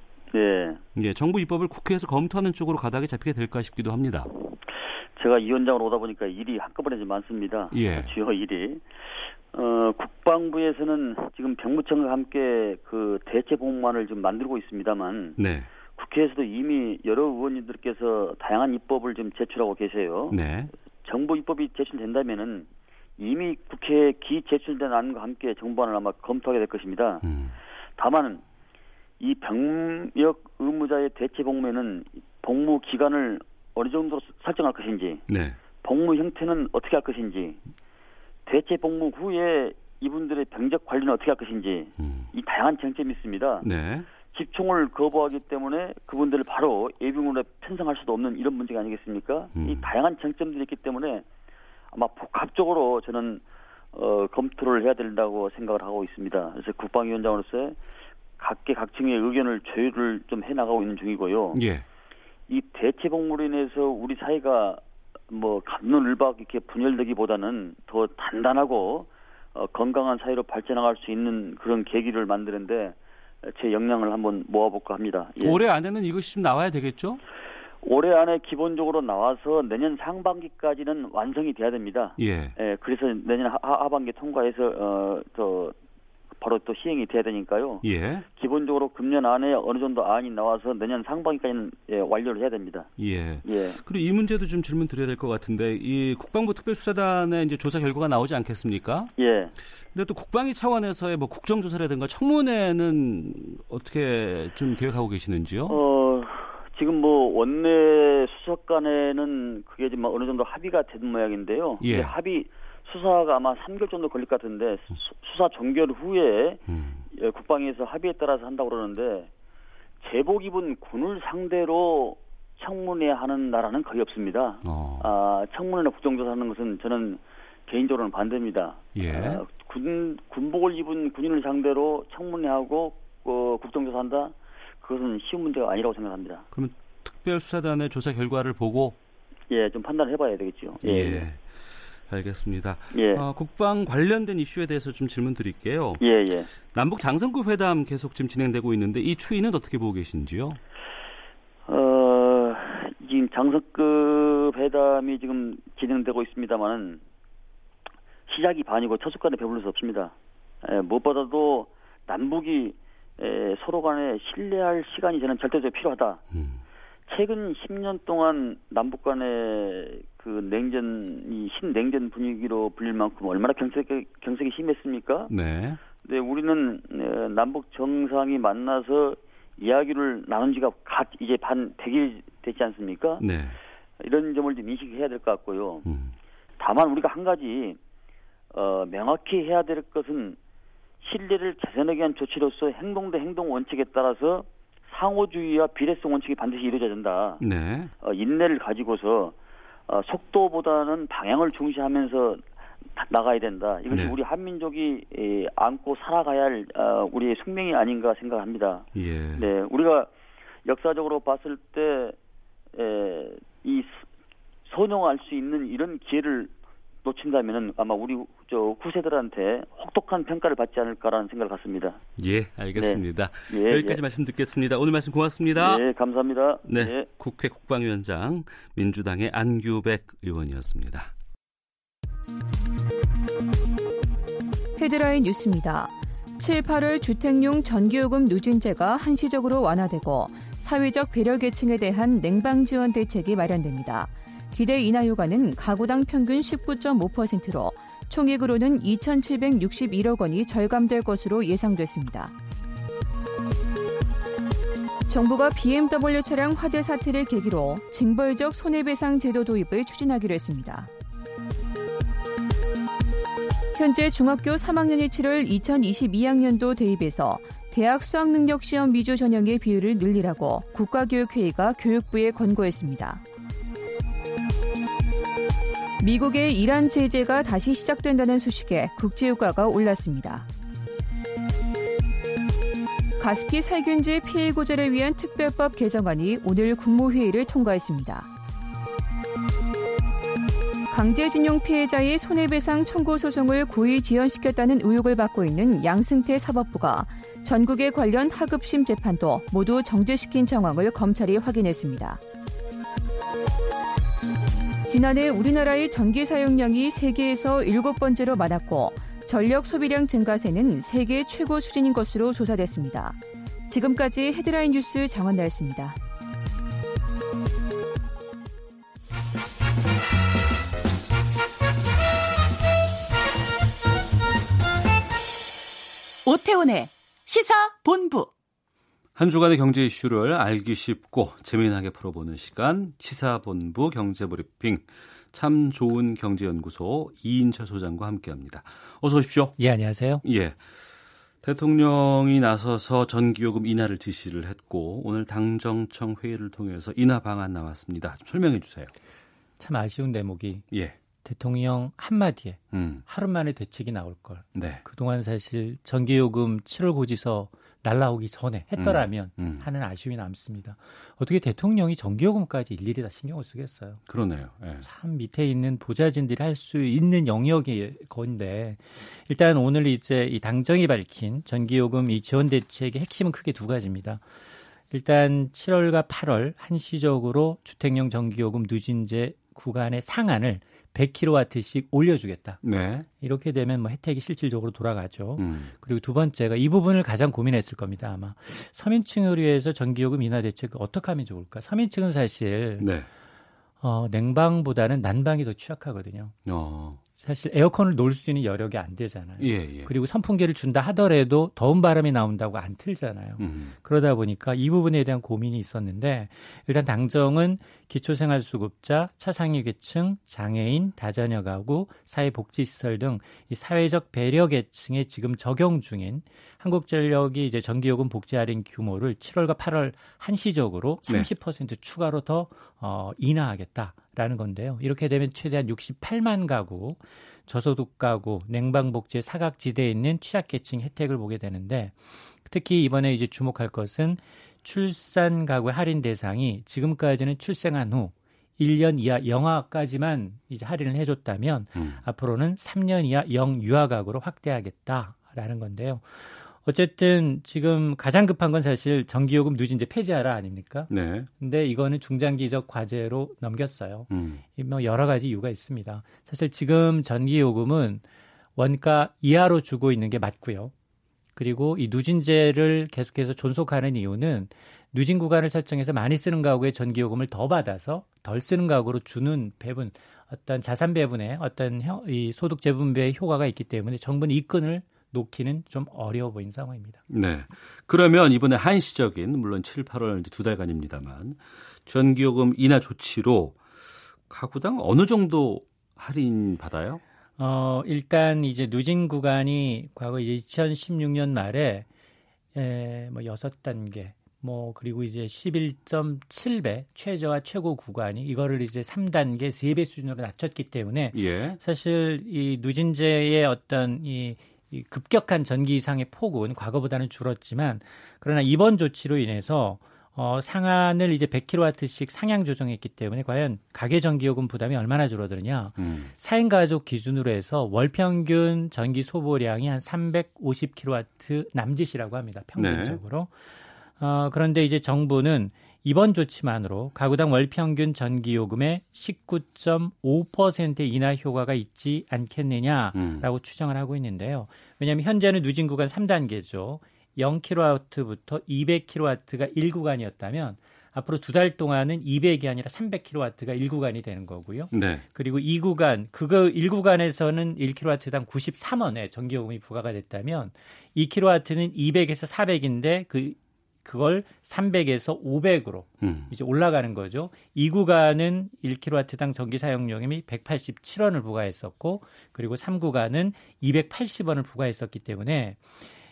정부 입법을 국회에서 검토하는 쪽으로 가닥이 잡히게 될까 싶기도 합니다. 제가 이 현장으로 오다 보니까 일이 한꺼번에 좀 많습니다. 주요 일이. 국방부에서는 지금 병무청과 함께 그 대체 법안을 좀 만들고 있습니다만 국회에서도 이미 여러 의원님들께서 다양한 입법을 좀 제출하고 계세요. 정부 입법이 제출된다면은 이미 국회에 기제출된 안과 함께 정부안을 아마 검토하게 될 것입니다. 다만 이 병역 의무자의 대체 복무에는 복무 기간을 어느 정도로 설정할 것인지 복무 형태는 어떻게 할 것인지 대체 복무 후에 이분들의 병적 관리는 어떻게 할 것인지 이 다양한 쟁점이 있습니다. 집총을 거부하기 때문에 그분들을 바로 예비군으로 편성할 수도 없는 이런 문제가 아니겠습니까? 이 다양한 쟁점들이 있기 때문에 아마 복합적으로 저는 검토를 해야 된다고 생각을 하고 있습니다. 그래서 국방위원장으로서 각계각층의 의견을 조율을 좀 해나가고 있는 중이고요. 이 대체 복무로 인해서 우리 사회가 뭐 갑론을박 이렇게 분열되기보다는 더 단단하고 건강한 사회로 발전해나갈 수 있는 그런 계기를 만드는데 제 역량을 한번 모아볼까 합니다. 올해 안에는 이것이 좀 나와야 되겠죠? 올해 안에 기본적으로 나와서 내년 상반기까지는 완성이 돼야 됩니다. 그래서 내년 하반기 통과해서 바로 또 시행이 돼야 되니까요. 기본적으로 금년 안에 어느 정도 안이 나와서 내년 상반기까지는 완료를 해야 됩니다. 그리고 이 문제도 좀 질문 드려야 될 것 같은데 이 국방부 특별수사단의 이제 조사 결과가 나오지 않겠습니까? 근데 또 국방위 차원에서의 뭐 국정조사라든가 청문회는 어떻게 좀 계획하고 계시는지요? 지금 뭐 원내 수석간에는 그게 지금 어느 정도 합의가 된 모양인데요. 합의 수사가 아마 3개월 정도 걸릴 것 같은데 수사 종결 후에 국방위에서 합의에 따라서 한다고 그러는데 제복 입은 군을 상대로 청문회 하는 나라는 거의 없습니다. 청문회나 국정조사하는 것은 저는 개인적으로는 반대입니다. 군복을 입은 군인을 상대로 청문회하고 국정조사한다? 그것은 쉬운 문제가 아니라고 생각합니다. 그럼 특별수사단의 조사 결과를 보고 좀 판단을 해봐야 되겠죠. 알겠습니다. 국방 관련된 이슈에 대해서 좀 질문 드릴게요. 남북 장성급 회담 계속 지금 진행되고 있는데 이 추이는 어떻게 보고 계신지요? 지금 장성급 회담이 지금 진행되고 있습니다만 시작이 반이고 처수간에 배부를 수 없습니다. 무엇보다도 남북이 서로 간에 신뢰할 시간이 저는 절대적으로 필요하다. 최근 10년 동안 남북 간의 그 냉전이 신냉전 분위기로 불릴 만큼 얼마나 경색이 심했습니까? 근데 우리는 남북 정상이 만나서 이야기를 나눈 지가 갓 이제 반 100일 되지 않습니까? 이런 점을 좀 인식해야 될 것 같고요. 다만 우리가 한 가지 명확히 해야 될 것은 신뢰를 개선하기 위한 조치로서 행동 대 행동 원칙에 따라서 상호주의와 비례성 원칙이 반드시 이루어져야 된다. 인내를 가지고서 속도보다는 방향을 중시하면서 나가야 된다. 이것이 우리 한민족이 안고 살아가야 할 우리의 숙명이 아닌가 생각합니다. 우리가 역사적으로 봤을 때 이 선용할 수 있는 이런 기회를 놓친다면은 아마 우리 후세들한테 혹독한 평가를 받지 않을까라는 생각을 갖습니다. 알겠습니다. 여기까지 말씀 듣겠습니다. 오늘 말씀 고맙습니다. 감사합니다. 국회 국방위원장 민주당의 안규백 의원이었습니다. 헤드라인 뉴스입니다. 7, 8월 주택용 전기요금 누진제가 한시적으로 완화되고 사회적 배려계층에 대한 냉방 지원 대책이 마련됩니다. 기대 인하 효과는 가구당 평균 19.5%로 총액으로는 2,761억 원이 절감될 것으로 예상됐습니다. 정부가 BMW 차량 화재 사태를 계기로 징벌적 손해배상 제도 도입을 추진하기로 했습니다. 현재 중학교 3학년이 치를 2022학년도 대입에서 대학 수학능력시험 위주 전형의 비율을 늘리라고 국가교육회의가 교육부에 권고했습니다. 미국의 이란 제재가 다시 시작된다는 소식에 국제유가가 올랐습니다. 가습기 살균제 피해 고제를 위한 특별법 개정안이 오늘 국무회의를 통과했습니다. 강제징용 피해자의 손해배상 청구 소송을 고의 지연시켰다는 의혹을 받고 있는 양승태 사법부가 전국의 관련 하급심 재판도 모두 정지시킨 정황을 검찰이 확인했습니다. 지난해 우리나라의 전기 사용량이 세계에서 7번째로 많았고 전력 소비량 증가세는 세계 최고 수준인 것으로 조사됐습니다. 지금까지 헤드라인 뉴스 정한나였습니다. 오태훈의 시사본부. 한 주간의 경제 이슈를 알기 쉽고 재미나게 풀어보는 시간, 시사본부 경제브리핑. 참 좋은 경제연구소 이인철 소장과 함께합니다. 어서 오십시오. 예, 안녕하세요. 예, 대통령이 나서서 전기요금 인하를 지시를 했고 오늘 당정청 회의를 통해서 인하 방안 나왔습니다. 좀 설명해 주세요. 참 아쉬운 대목이, 예, 대통령 한마디에 하루 만에 대책이 나올 걸. 네. 그동안 사실 전기요금 7월 고지서 날라오기 전에 했더라면 하는 아쉬움이 남습니다. 어떻게 대통령이 전기요금까지 일일이 다 신경을 쓰겠어요. 그러네요. 예. 참 밑에 있는 보좌진들이 할 수 있는 영역의 건데, 일단 오늘 이제 이 당정이 밝힌 전기요금 이 지원 대책의 핵심은 크게 두 가지입니다. 일단 7월과 8월 한시적으로 주택용 전기요금 누진제 구간의 상한을 100kWh씩 올려주겠다. 네. 이렇게 되면 뭐 혜택이 실질적으로 돌아가죠. 그리고 두 번째가 이 부분을 가장 고민했을 겁니다. 아마 서민층을 위해서 전기요금 인하 대책을 어떻게 하면 좋을까. 서민층은 사실, 네, 냉방보다는 난방이 더 취약하거든요. 사실 에어컨을 놓을 수 있는 여력이 안 되잖아요. 예, 예. 그리고 선풍기를 준다 하더라도 더운 바람이 나온다고 안 틀잖아요. 그러다 보니까 이 부분에 대한 고민이 있었는데, 일단 당정은 기초생활수급자, 차상위계층, 장애인, 다자녀 가구, 사회복지시설 등 이 사회적 배려계층에 지금 적용 중인 한국전력이 이제 전기요금 복지 할인 규모를 7월과 8월 한시적으로 30% 네, 추가로 더 인하하겠다. 라는 건데요. 이렇게 되면 최대한 68만 가구, 저소득 가구, 냉방복지의 사각지대에 있는 취약계층 혜택을 보게 되는데, 특히 이번에 이제 주목할 것은 출산 가구 할인 대상이 지금까지는 출생한 후 1년 이하 영아까지만 이제 할인을 해줬다면 앞으로는 3년 이하 영유아 가구로 확대하겠다라는 건데요. 어쨌든 지금 가장 급한 건 사실 전기요금 누진제 폐지하라 아닙니까? 네. 근데 이거는 중장기적 과제로 넘겼어요. 뭐 여러 가지 이유가 있습니다. 사실 지금 전기요금은 원가 이하로 주고 있는 게 맞고요. 그리고 이 누진제를 계속해서 존속하는 이유는 누진 구간을 설정해서 많이 쓰는 가구의 전기요금을 더 받아서 덜 쓰는 가구로 주는 배분, 어떤 자산 배분에 어떤 이 소득 재분배의 효과가 있기 때문에 정부는 이 끈을 놓기는 좀 어려워 보인 상황입니다. 네. 그러면 이번에 한시적인, 물론 7, 8월 두 달간입니다만, 전기요금 인하 조치로 가구당 어느 정도 할인 받아요? 일단 이제 누진 구간이 과거 2016년 말에 뭐 6단계, 뭐 그리고 이제 11.7배 최저와 최고 구간이 이거를 이제 3단계 3배 수준으로 낮췄기 때문에, 예, 사실 이 누진제의 어떤 이 급격한 전기 이상의 폭은 과거보다는 줄었지만, 그러나 이번 조치로 인해서 상한을 이제 100kWh씩 상향 조정했기 때문에 과연 가계 전기요금 부담이 얼마나 줄어드느냐. 4인 가족 기준으로 해서 월 평균 전기 소모량이 한 350kW 남짓이라고 합니다. 평균적으로. 네. 그런데 이제 정부는 이번 조치만으로 가구당 월평균 전기요금의 19.5% 인하 효과가 있지 않겠느냐라고 추정을 하고 있는데요. 왜냐하면 현재는 누진 구간 3단계죠. 0kW부터 200kW가 1구간이었다면 앞으로 두 달 동안은 200이 아니라 300kW가 1구간이 되는 거고요. 네. 그리고 2구간, 그거 1구간에서는 1kW당 93원의 전기요금이 부과가 됐다면 2kW는 200에서 400인데 그걸 300에서 500으로 이제 올라가는 거죠. 2구간은 1kW당 전기 사용료금이 187원을 부과했었고 그리고 3구간은 280원을 부과했었기 때문에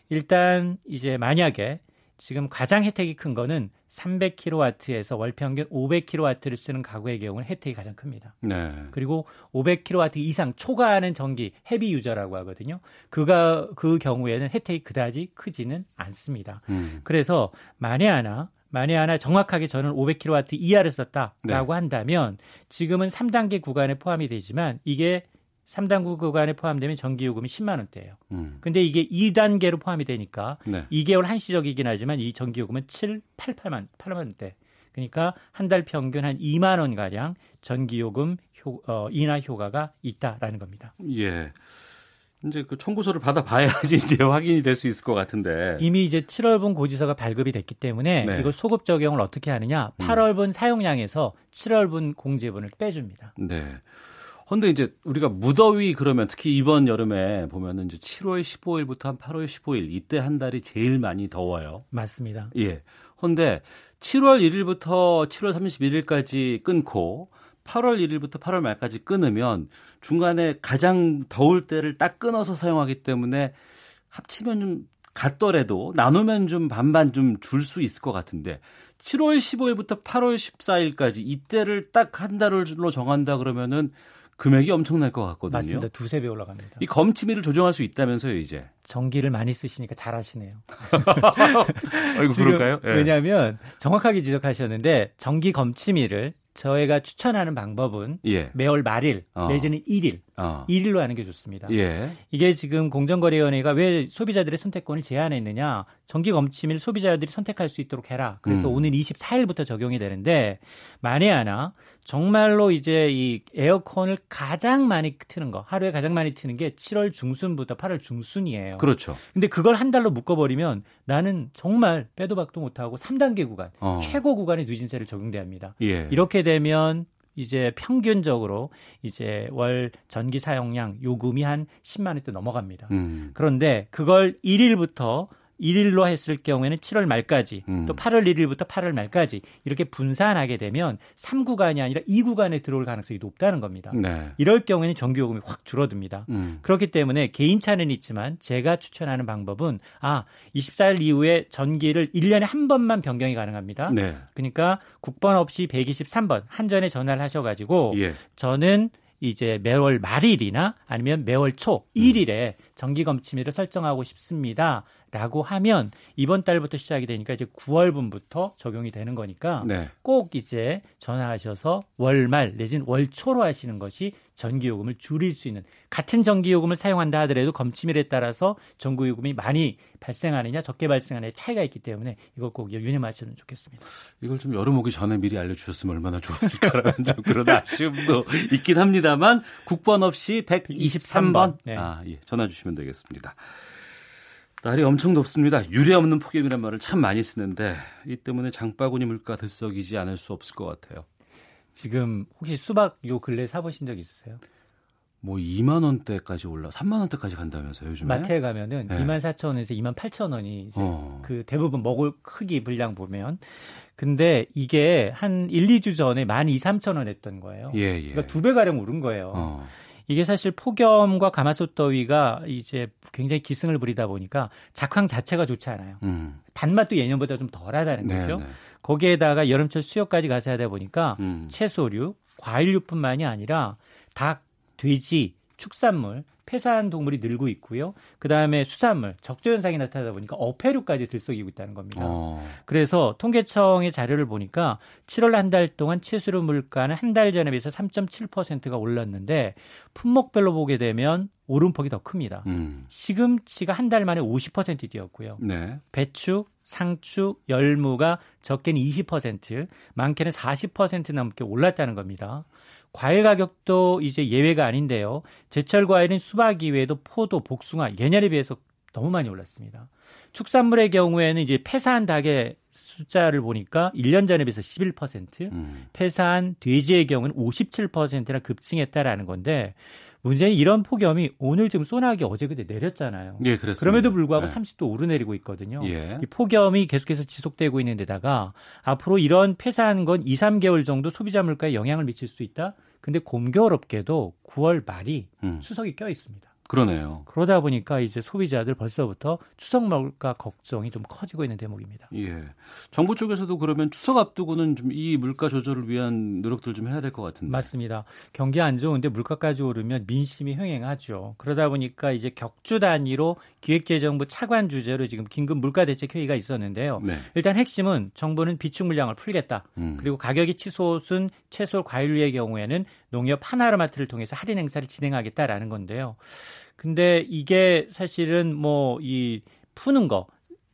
일단 이제 만약에 지금 가장 혜택이 큰 거는 300kW에서 월평균 500kW를 쓰는 가구의 경우는 혜택이 가장 큽니다. 네. 그리고 500kW 이상 초과하는 전기, 헤비 유저라고 하거든요. 그 경우에는 혜택이 그다지 크지는 않습니다. 그래서 만에 하나 정확하게 저는 500kW 이하를 썼다라고 한다면 지금은 3단계 구간에 포함이 되지만 이게 3단계 구간에 포함되면 전기요금이 10만 원대예요. 근데 이게 2단계로 포함이 되니까 2개월 한시적이긴 하지만 이 전기요금은 8만 원대. 그러니까 한 달 평균 한 2만 원가량 전기요금 인하 효과가 있다라는 겁니다. 예. 이제 그 청구서를 받아봐야지 이제 확인이 될 수 있을 것 같은데. 이미 이제 7월분 고지서가 발급이 됐기 때문에 이걸 소급 적용을 어떻게 하느냐. 8월분 사용량에서 7월분 공제분을 빼줍니다. 네. 근데 이제 우리가 무더위 그러면 특히 이번 여름에 보면은 이제 7월 15일부터 한 8월 15일 이때 한 달이 제일 많이 더워요. 맞습니다. 예. 근데 7월 1일부터 7월 31일까지 끊고 8월 1일부터 8월 말까지 끊으면 중간에 가장 더울 때를 딱 끊어서 사용하기 때문에 합치면 좀 같더라도 나누면 좀 반반 좀 줄 수 있을 것 같은데 7월 15일부터 8월 14일까지 이때를 딱 한 달로 정한다 그러면은 금액이 엄청날 것 같거든요. 맞습니다. 두세 배 올라갑니다. 이 검치미를 조정할 수 있다면서요, 이제. 전기를 많이 쓰시니까 잘하시네요. 그럴까요? 네. 왜냐하면 정확하게 지적하셨는데 전기 검치미를 저희가 추천하는 방법은 매월 말일 내지는 1일로 하는 게 좋습니다. 예. 이게 지금 공정거래위원회가 왜 소비자들의 선택권을 제한했느냐. 전기검침일 소비자들이 선택할 수 있도록 해라. 그래서 오는 24일부터 적용이 되는데 만에 하나 정말로 이제 이 에어컨을 가장 많이 트는 거 하루에 가장 많이 트는 게 7월 중순부터 8월 중순이에요. 그렇죠. 근데 그걸 한 달로 묶어버리면 나는 정말 빼도 박도 못하고 3단계 구간 최고 구간의 누진세를 적용돼야 합니다. 예. 이렇게 되면 이제 평균적으로 이제 월 전기 사용량 요금이 한 10만 원대 넘어갑니다. 그런데 그걸 1일로 했을 경우에는 7월 말까지 또 8월 1일부터 8월 말까지 이렇게 분산하게 되면 3구간이 아니라 2구간에 들어올 가능성이 높다는 겁니다. 네. 이럴 경우에는 전기요금이 확 줄어듭니다. 그렇기 때문에 개인차는 있지만 제가 추천하는 방법은 24일 이후에 전기를 1년에 한 번만 변경이 가능합니다. 네. 그러니까 국번 없이 123번 한전에 전화를 하셔가지고 저는 이제 매월 말일이나 아니면 매월 초 1일에 전기검침일을 설정하고 싶습니다라고 하면 이번 달부터 시작이 되니까 이제 9월분부터 적용이 되는 거니까 꼭 이제 전화하셔서 월말 내지는 월초로 하시는 것이 전기요금을 줄일 수 있는 같은 전기요금을 사용한다 하더라도 검침일에 따라서 전기요금이 많이 발생하느냐 적게 발생하느냐 차이가 있기 때문에 이걸 꼭 유념하시면 좋겠습니다. 이걸 좀 여름 오기 전에 미리 알려주셨으면 얼마나 좋았을까라는 좀 그런 아쉬움도 있긴 합니다만 국번 없이 123번 전화 주시면 되겠습니다. 날이 엄청 덥습니다. 유례 없는 폭염이라는 말을 참 많이 쓰는데 이 때문에 장바구니 물가 들썩이지 않을 수 없을 것 같아요. 지금 혹시 수박 요 근래 사보신 적 있으세요? 뭐 2만 원대까지 3만 원대까지 간다면서요, 요즘에? 마트에 가면은 2만 4천 원에서 2만 8천 원이 이제 그 대부분 먹을 크기 분량 보면 근데 이게 한 1, 2주 전에 1만 2, 3천 원 했던 거예요. 그러니까 두 배가량 오른 거예요. 이게 사실 폭염과 가마솥더위가 이제 굉장히 기승을 부리다 보니까 작황 자체가 좋지 않아요. 단맛도 예년보다 좀 덜하다는 거죠. 네네. 거기에다가 여름철 수요까지 가서 하다 보니까 채소류, 과일류뿐만이 아니라 닭, 돼지, 축산물, 폐사한 동물이 늘고 있고요. 그다음에 수산물, 적조현상이 나타나다 보니까 어패류까지 들썩이고 있다는 겁니다. 그래서 통계청의 자료를 보니까 7월 한 달 동안 채수류 물가는 한 달 전에 비해서 3.7%가 올랐는데 품목별로 보게 되면 오름폭이 더 큽니다. 시금치가 한 달 만에 50% 뛰었고요. 네. 배추, 상추, 열무가 적게는 20%, 많게는 40% 넘게 올랐다는 겁니다. 과일 가격도 이제 예외가 아닌데요. 제철 과일인 수박 이외에도 포도, 복숭아, 예년에 비해서 너무 많이 올랐습니다. 축산물의 경우에는 이제 폐사한 닭의 숫자를 보니까 1년 전에 비해서 11%, 폐사한 돼지의 경우는 57%나 급증했다라는 건데 문제는 이런 폭염이 오늘 지금 소나기 어제 그때 내렸잖아요. 예, 그렇습니다. 그럼에도 불구하고 네. 30도 오르내리고 있거든요. 예. 이 폭염이 계속해서 지속되고 있는 데다가 앞으로 이런 폐사한 건 2, 3개월 정도 소비자 물가에 영향을 미칠 수 있다. 근데 곰겨롭게도 9월 말이 추석이 껴 있습니다. 그러네요. 그러다 보니까 이제 소비자들 벌써부터 추석 물가 걱정이 좀 커지고 있는 대목입니다. 예. 정부 쪽에서도 그러면 추석 앞두고는 좀 이 물가 조절을 위한 노력들 좀 해야 될 것 같은데. 맞습니다. 경기 안 좋은데 물가까지 오르면 민심이 흥행하죠. 그러다 보니까 이제 격주 단위로 기획재정부 차관 주제로 지금 긴급 물가 대책 회의가 있었는데요. 네. 일단 핵심은 정부는 비축 물량을 풀겠다. 그리고 가격이 치솟은 채소 과일류의 경우에는 농협 하나로마트를 통해서 할인 행사를 진행하겠다라는 건데요. 근데 이게 사실은 이 푸는 거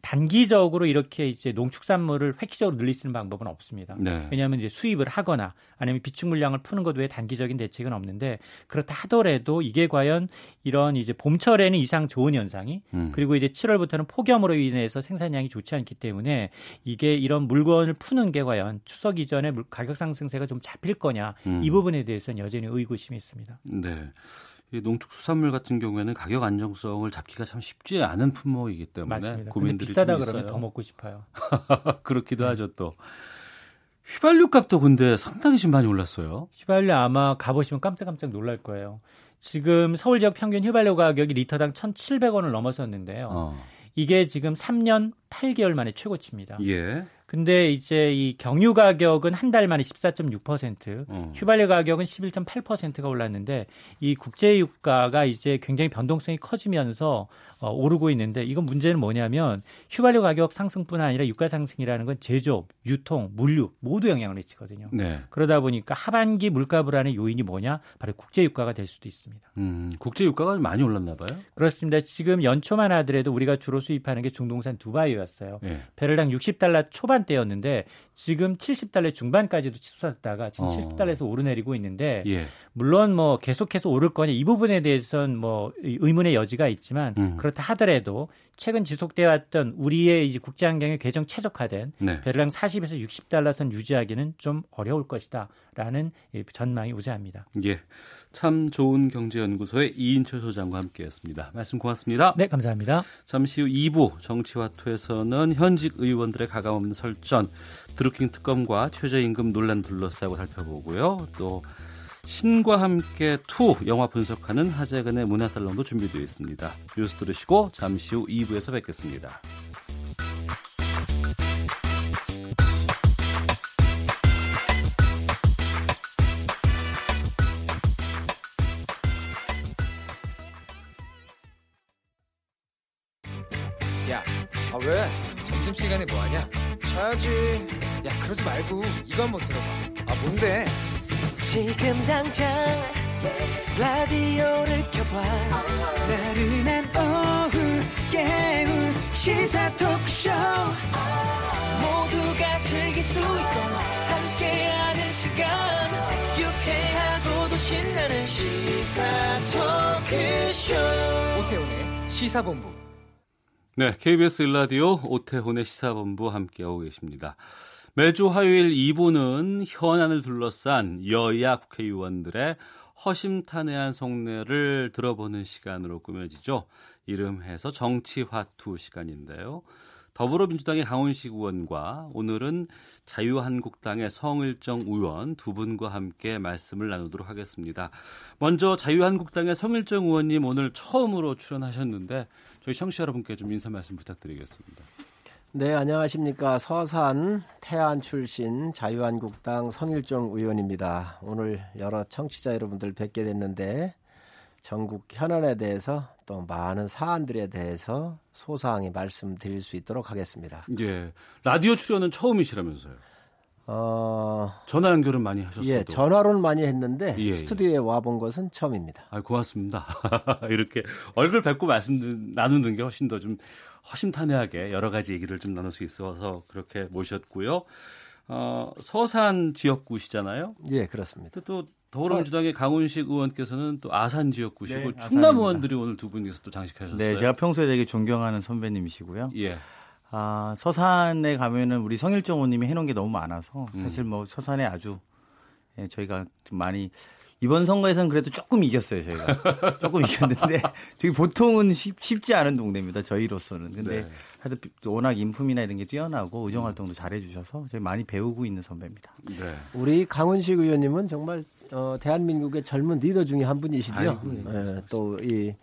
단기적으로 이렇게 이제 농축산물을 획기적으로 늘릴 수 있는 방법은 없습니다. 네. 왜냐하면 이제 수입을 하거나 아니면 비축 물량을 푸는 것 외에 단기적인 대책은 없는데 그렇다 하더라도 이게 과연 이런 이제 봄철에는 이상 좋은 현상이 그리고 이제 7월부터는 폭염으로 인해서 생산량이 좋지 않기 때문에 이게 이런 물건을 푸는 게 과연 추석 이전에 가격 상승세가 좀 잡힐 거냐 이 부분에 대해서는 여전히 의구심이 있습니다. 네. 농축수산물 같은 경우에는 가격 안정성을 잡기가 참 쉽지 않은 품목이기 때문에 맞습니다. 고민들이 좀 있어요. 비싸다 그러면 더 먹고 싶어요. 그렇기도 하죠 또. 휘발유 값도 근데 상당히 지금 많이 올랐어요. 휘발유 아마 가보시면 깜짝깜짝 놀랄 거예요. 지금 서울 지역 평균 휘발유 가격이 리터당 1,700원을 넘어섰는데요. 이게 지금 3년 8개월 만에 최고치입니다. 예. 근데 이제 이 경유 가격은 한 달 만에 14.6%, 휘발유 가격은 11.8%가 올랐는데 이 국제 유가가 이제 굉장히 변동성이 커지면서 오르고 있는데 이건 문제는 뭐냐면 휘발유 가격 상승뿐 아니라 유가 상승이라는 건 제조업, 유통, 물류 모두 영향을 미치거든요. 네. 그러다 보니까 하반기 물가 불안의 요인이 뭐냐? 바로 국제 유가가 될 수도 있습니다. 국제 유가가 많이 올랐나 봐요? 그렇습니다. 지금 연초만 하더라도 우리가 주로 수입하는 게 중동산 두바이였어요. 네. 배럴당 60달러 초반 때였는데 지금 70달러 중반까지도 치솟았다가 지금 70달러에서 오르내리고 있는데 예. 물론 계속해서 오를 거냐 이 부분에 대해서는 의문의 여지가 있지만 그렇다 하더라도 최근 지속되어 왔던 우리의 이제 국제 환경에 개정 최적화된 네. 배럴당 40에서 60달러 선 유지하기는 좀 어려울 것이다라는 전망이 우세합니다. 예, 참 좋은 경제연구소의 이인철 소장과 함께했습니다. 말씀 고맙습니다. 네, 감사합니다. 잠시 후 2부 정치화투에서는 현직 의원들의 가감없는 설전, 드루킹 특검과 최저임금 논란 둘러싸고 살펴보고요. 또 신과 함께 2 영화 분석하는 하재근의 문화살롱도 준비되어 있습니다. 뉴스 들으시고 잠시 후 2부에서 뵙겠습니다. 야, 왜? 점심시간에 뭐하냐? 자야지. 야, 그러지 말고 이거 한번 들어봐. 아, 뭔데? 지금 당장 라디오를 켜봐 나른한 오후 깨울 시사 토크쇼 모두가 즐길 수 있고 함께하는 시간 유쾌하고도 신나는 시사 토크쇼 오태훈의 시사본부. 네, KBS 1라디오 오태훈의 시사본부 함께하고 계십니다. 매주 화요일 2부는 현안을 둘러싼 여야 국회의원들의 허심탄회한 속내를 들어보는 시간으로 꾸며지죠. 이름해서 정치화투 시간인데요. 더불어민주당의 강원식 의원과 오늘은 자유한국당의 성일정 의원 두 분과 함께 말씀을 나누도록 하겠습니다. 먼저 자유한국당의 성일정 의원님 오늘 처음으로 출연하셨는데 저희 청취자 여러분께 좀 인사 말씀 부탁드리겠습니다. 네, 안녕하십니까. 서산 태안 출신 자유한국당 성일정 의원입니다. 오늘 여러 청취자 여러분들 뵙게 됐는데 전국 현안에 대해서 또 많은 사안들에 대해서 소상히 말씀드릴 수 있도록 하겠습니다. 예, 라디오 출연은 처음이시라면서요? 전화 연결은 많이 하셨어도. 예, 전화로는 많이 했는데 예, 스튜디오에 예. 와본 것은 처음입니다. 아, 고맙습니다. 이렇게 얼굴 뵙고 말씀 나누는 게 훨씬 더 좀 허심탄회하게 여러 가지 얘기를 좀 나눌 수 있어서 그렇게 모셨고요. 서산 지역구시잖아요. 예, 그렇습니다. 또 더불어민주당의 강원식 의원께서는 또 아산 지역구시고 네, 충남 아산입니다. 의원들이 오늘 두 분께서 또 장식하셨어요. 네, 제가 평소에 되게 존경하는 선배님이시고요. 예. 아, 서산에 가면은 우리 성일정 의원님이 해놓은 게 너무 많아서 사실 뭐 서산에 아주 예, 저희가 좀 많이 이번 선거에서는 그래도 조금 이겼어요. 저희가 조금 이겼는데 저기 보통은 쉽지 않은 동네입니다. 저희로서는. 근데 네. 하여튼 워낙 인품이나 이런 게 뛰어나고 의정 활동도 잘해주셔서 저희 많이 배우고 있는 선배입니다. 네. 우리 강원식 의원님은 정말 대한민국의 젊은 리더 중에 한 분이시죠. 네, 또 이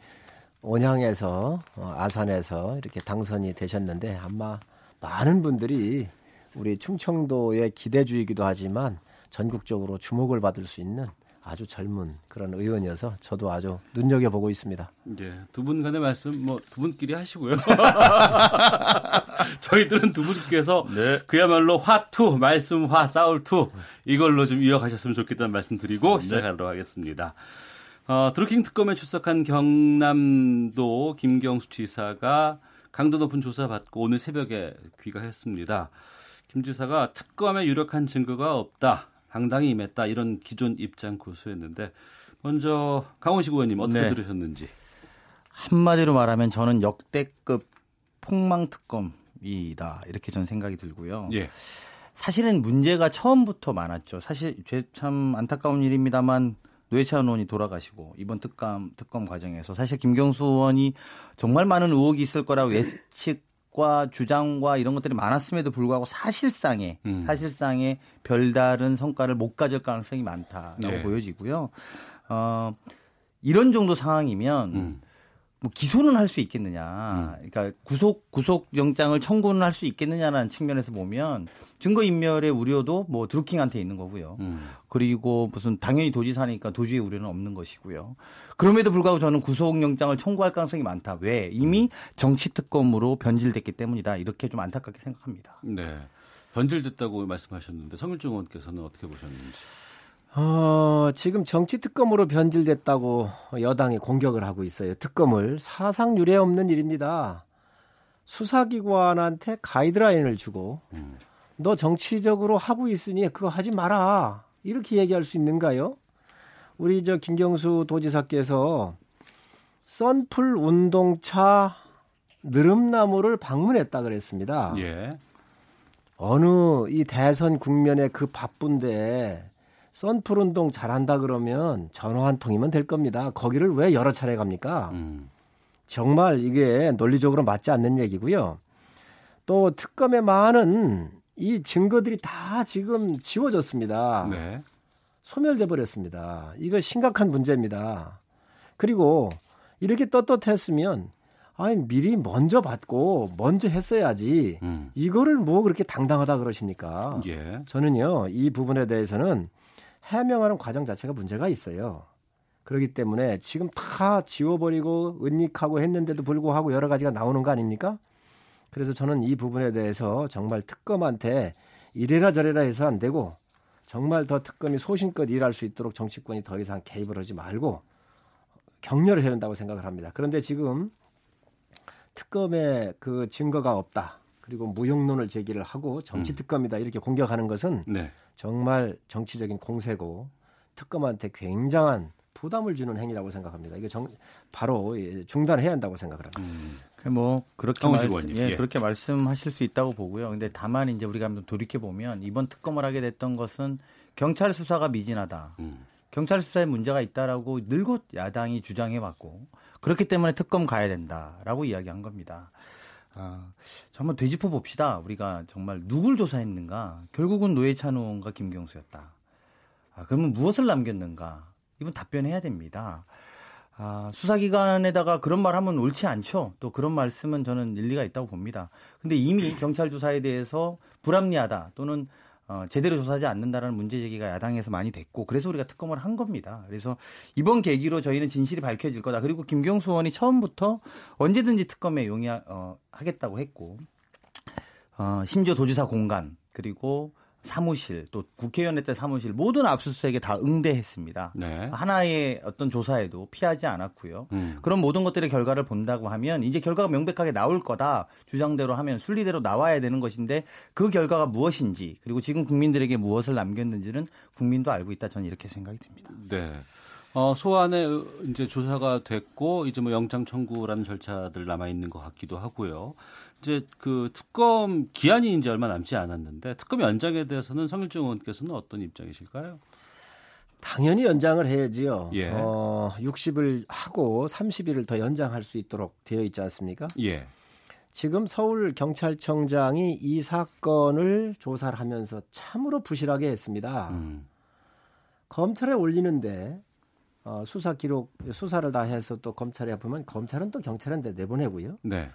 원양에서 아산에서 이렇게 당선이 되셨는데 아마 많은 분들이 우리 충청도의 기대주이기도 하지만 전국적으로 주목을 받을 수 있는 아주 젊은 그런 의원이어서 저도 아주 눈여겨보고 있습니다. 예, 두 분 간의 말씀 뭐 두 분끼리 하시고요. 저희들은 두 분께서 네. 그야말로 화투, 말씀화, 싸울투 이걸로 좀 이어가셨으면 좋겠다는 말씀 드리고 시작하도록 하겠습니다. 드루킹 특검에 출석한 경남도 김경수 지사가 강도 높은 조사받고 오늘 새벽에 귀가했습니다. 김 지사가 특검에 유력한 증거가 없다. 당당히 임했다. 이런 기존 입장 고수했는데 먼저 강원식 의원님 어떻게 네. 들으셨는지. 한마디로 말하면 저는 역대급 폭망특검이다. 이렇게 저는 생각이 들고요. 예. 사실은 문제가 처음부터 많았죠. 사실 참 안타까운 일입니다만 노회찬 의원이 돌아가시고 이번 특검 과정에서 사실 김경수 의원이 정말 많은 의혹이 있을 거라고 예측과 주장과 이런 것들이 많았음에도 불구하고 사실상에 별다른 성과를 못 가질 가능성이 많다라고 네. 보여지고요. 이런 정도 상황이면 뭐 기소는 할 수 있겠느냐, 그러니까 구속영장을 청구는 할 수 있겠느냐라는 측면에서 보면 증거인멸의 우려도 뭐 드루킹한테 있는 거고요. 그리고 무슨 당연히 도지사니까 도주의 우려는 없는 것이고요. 그럼에도 불구하고 저는 구속영장을 청구할 가능성이 많다. 왜? 이미 정치특검으로 변질됐기 때문이다. 이렇게 좀 안타깝게 생각합니다. 네, 변질됐다고 말씀하셨는데 성일정 의원께서는 어떻게 보셨는지. 지금 정치특검으로 변질됐다고 여당이 공격을 하고 있어요. 특검을 사상 유례 없는 일입니다. 수사기관한테 가이드라인을 주고 너 정치적으로 하고 있으니 그거 하지 마라. 이렇게 얘기할 수 있는가요? 우리 김경수 도지사께서 선풀 운동차 느릅나무를 방문했다 그랬습니다. 예. 어느 이 대선 국면에 그 바쁜데 선풀 운동 잘한다 그러면 전화 한 통이면 될 겁니다. 거기를 왜 여러 차례 갑니까? 정말 이게 논리적으로 맞지 않는 얘기고요. 또 특검의 많은 이 증거들이 다 지금 지워졌습니다. 네. 소멸돼 버렸습니다. 이거 심각한 문제입니다. 그리고 이렇게 떳떳했으면 아니 미리 먼저 받고 먼저 했어야지. 이거를 뭐 그렇게 당당하다 그러십니까? 예. 저는요 이 부분에 대해서는 해명하는 과정 자체가 문제가 있어요. 그렇기 때문에 지금 다 지워버리고 은닉하고 했는데도 불구하고 여러 가지가 나오는 거 아닙니까? 그래서 저는 이 부분에 대해서 정말 특검한테 이래라 저래라 해서 안 되고 정말 더 특검이 소신껏 일할 수 있도록 정치권이 더 이상 개입을 하지 말고 격려를 해야 된다고 생각을 합니다. 그런데 지금 특검에 그 증거가 없다. 그리고 무용론을 제기를 하고 정치특검이다 이렇게 공격하는 것은 네. 정말 정치적인 공세고 특검한테 굉장한 부담을 주는 행위라고 생각합니다. 이게 바로 중단해야 한다고 생각을 합니다. 뭐 그렇게 그렇게 말씀하실 수 있다고 보고요. 근데 다만 이제 우리가 한번 돌이켜 보면 이번 특검을 하게 됐던 것은 경찰 수사가 미진하다. 경찰 수사에 문제가 있다라고 늘곧 야당이 주장해 왔고 그렇기 때문에 특검 가야 된다라고 이야기한 겁니다. 한번 되짚어 봅시다. 우리가 정말 누굴 조사했는가? 결국은 노회찬 의원과 김경수였다. 그러면 무엇을 남겼는가? 이건 답변해야 됩니다. 수사기관에다가 그런 말 하면 옳지 않죠. 또 그런 말씀은 저는 일리가 있다고 봅니다. 근데 이미 경찰 조사에 대해서 불합리하다 또는 제대로 조사하지 않는다라는 문제 제기가 야당에서 많이 됐고, 그래서 우리가 특검을 한 겁니다. 그래서 이번 계기로 저희는 진실이 밝혀질 거다. 그리고 김경수 의원이 처음부터 언제든지 특검에 용의하겠다고 했고, 심지어 도지사 공간, 그리고 사무실, 또 국회의원회 때 사무실 모든 압수수색에 다 응대했습니다. 네. 하나의 어떤 조사에도 피하지 않았고요. 그런 모든 것들의 결과를 본다고 하면 이제 결과가 명백하게 나올 거다. 주장대로 하면 순리대로 나와야 되는 것인데 그 결과가 무엇인지 그리고 지금 국민들에게 무엇을 남겼는지는 국민도 알고 있다. 저는 이렇게 생각이 듭니다. 네. 소환에 이제 조사가 됐고 이제 뭐 영장 청구라는 절차들 남아 있는 것 같기도 하고요. 이제 그 특검 기한이 이제 얼마 남지 않았는데 특검 연장에 대해서는 성일정 의원께서는 어떤 입장이실까요? 당연히 연장을 해야지요. 예. 60일 하고 30일을 더 연장할 수 있도록 되어 있지 않습니까? 예. 지금 서울 경찰청장이 이 사건을 조사를 하면서 참으로 부실하게 했습니다. 검찰에 올리는데. 수사 기록, 수사를 다 해서 또 검찰에 보면 검찰은 또 경찰한테 내보내고요. 네.